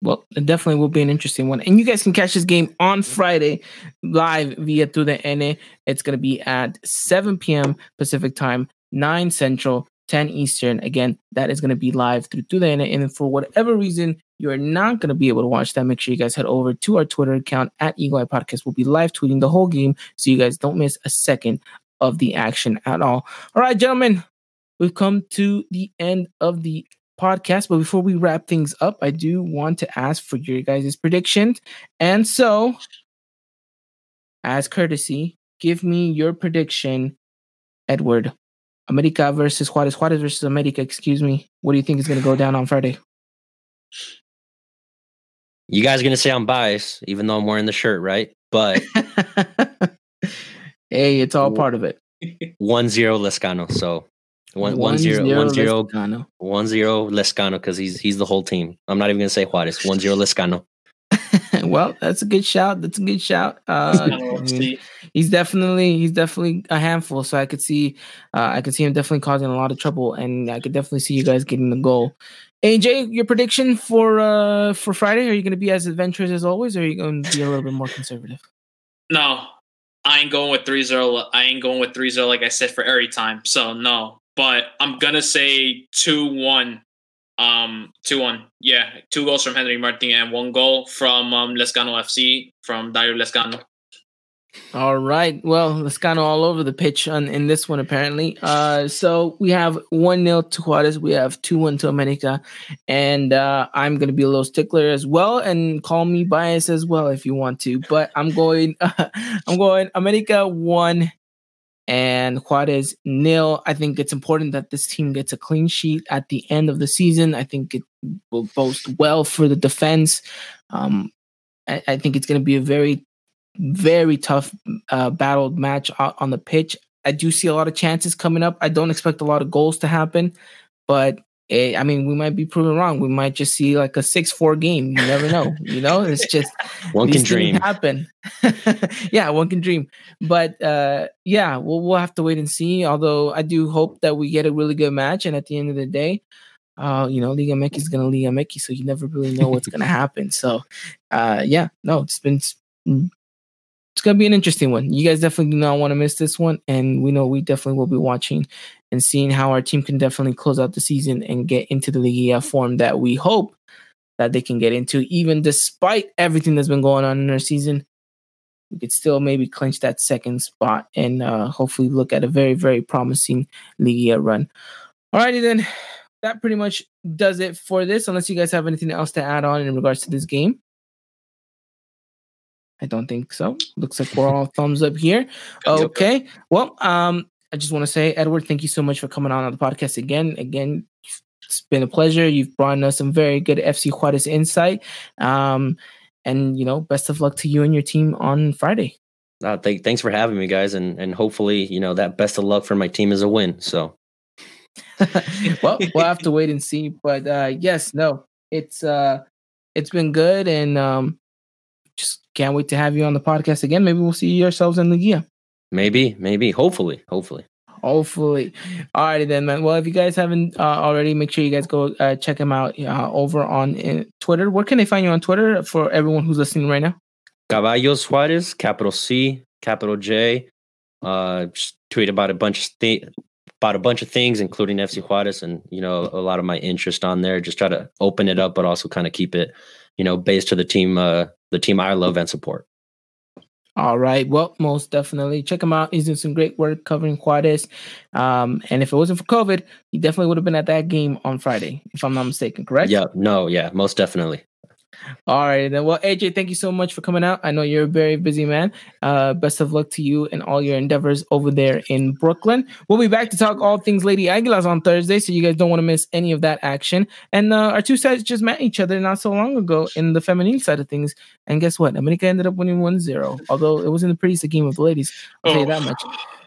Well, it definitely will be an interesting one. And you guys can catch this game on Friday live via Tu D N. It's going to be at seven p.m. Pacific time, nine Central, ten Eastern. Again, that is going to be live through Tu D N. And if for whatever reason you're not going to be able to watch that, make sure you guys head over to our Twitter account at Eagle Eye Podcast. We'll be live tweeting the whole game so you guys don't miss a second of the action at all. All right, gentlemen, we've come to the end of the podcast, but before we wrap things up, I do want to ask for your guys' predictions. And so, as courtesy, give me your prediction, Edward. America versus Juarez, Juarez versus America, excuse me. What do you think is going to go down on Friday? You guys are going to say I'm biased, even though I'm wearing the shirt, right? But hey, it's all part of it. one zero Lescano, so One, one, zero, zero, one, zero, Lescano. one zero Lescano, because he's he's the whole team. I'm not even gonna say Juarez. One zero Lescano. Well, that's a good shout. That's a good shout. Uh, I mean, he's definitely he's definitely a handful. So I could see uh, I could see him definitely causing a lot of trouble, and I could definitely see you guys getting the goal. A J, your prediction for uh, for Friday? Are you gonna be as adventurous as always, or are you gonna be a little bit more conservative? No, I ain't going with three zero. I ain't going with three zero like I said for every time. So no. But I'm going to say two one. Um, two one. Yeah, two goals from Henry Martin and one goal from um, Lescano F C, from Darío Lescano. All right. Well, Lescano all over the pitch on, in this one, apparently. Uh, so we have one nil to Juarez. We have two one to America. And uh, I'm going to be a little stickler as well, and call me biased as well if you want to. But I'm going, uh, I'm going America one and Juarez nil. I think it's important that this team gets a clean sheet at the end of the season. I think it will boast well for the defense. Um, I, I think it's going to be a very, very tough uh, battled match out on the pitch. I do see a lot of chances coming up. I don't expect a lot of goals to happen, but it, I mean, we might be proven wrong. We might just see like a six four game. You never know. You know, it's just one can dream. Happen. Yeah, one can dream. But uh, yeah, we'll we'll have to wait and see. Although I do hope that we get a really good match. And at the end of the day, uh, you know, Liga M X is gonna Liga M X, so you never really know what's gonna happen. So uh, yeah, no, it's been it's gonna be an interesting one. You guys definitely do not want to miss this one, and we know we definitely will be watching and seeing how our team can definitely close out the season and get into the Liga form that we hope that they can get into. Even despite everything that's been going on in our season, we could still maybe clinch that second spot and uh, hopefully look at a very, very promising Liga run. Alrighty then, that pretty much does it for this, unless you guys have anything else to add on in regards to this game. I don't think so. Looks like we're all thumbs up here. Okay, well, um, I just want to say, Edward, thank you so much for coming on, on the podcast again. Again, it's been a pleasure. You've brought us some very good F C Juarez insight. Um, and, you know, best of luck to you and your team on Friday. Uh, th- thanks for having me, guys. And and hopefully, you know, that best of luck for my team is a win. So, well, we'll have to wait and see. But, uh, yes, no, it's uh, it's been good. And um, just can't wait to have you on the podcast again. Maybe we'll see yourselves in Liga. Maybe, maybe, hopefully, hopefully. Hopefully. All righty then, man. Well, if you guys haven't uh, already, make sure you guys go uh, check him out uh, over on uh, Twitter. Where can they find you on Twitter for everyone who's listening right now? Caballero Suarez, capital C, capital J. Uh, just tweet about a bunch of th- about a bunch of things, including F C Juarez, and you know a lot of my interest on there. Just try to open it up, but also kind of keep it, you know, based to the team, uh, the team I love and support. All right. Well, most definitely. Check him out. He's doing some great work covering Juarez. Um, and if it wasn't for COVID, he definitely would have been at that game on Friday, if I'm not mistaken, correct? Yeah. No, yeah, most definitely. All right, then. Well, A J, thank you so much for coming out. I know you're a very busy man. Uh, best of luck to you and all your endeavors over there in Brooklyn. We'll be back to talk all things Lady Águilas on Thursday, so you guys don't want to miss any of that action. And uh, our two sides just met each other not so long ago in the feminine side of things. And guess what? America ended up winning one zero, although it wasn't the prettiest game of the ladies. I'll tell you that much.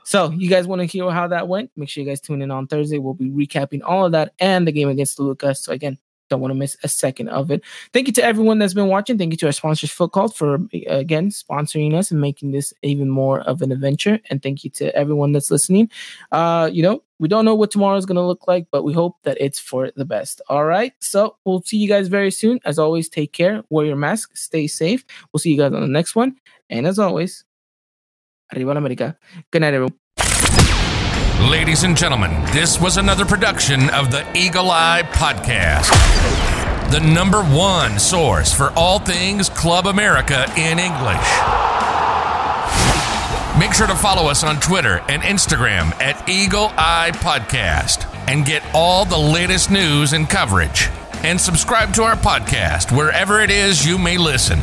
So you guys want to hear how that went? Make sure you guys tune in on Thursday. We'll be recapping all of that and the game against Toluca. So again, don't want to miss a second of it. Thank you to everyone that's been watching. Thank you to our sponsors, Foot Cult, for, again, sponsoring us and making this even more of an adventure. And thank you to everyone that's listening. Uh, you know, we don't know what tomorrow is going to look like, but we hope that it's for the best. All right. So we'll see you guys very soon. As always, take care. Wear your mask. Stay safe. We'll see you guys on the next one. And as always, Arriba la América. Good night, everyone. Ladies and gentlemen, this was another production of the Eagle Eye Podcast, the number one source for all things Club America in English. Make sure to follow us on Twitter and Instagram at Eagle Eye Podcast and get all the latest news and coverage. And subscribe to our podcast wherever it is you may listen.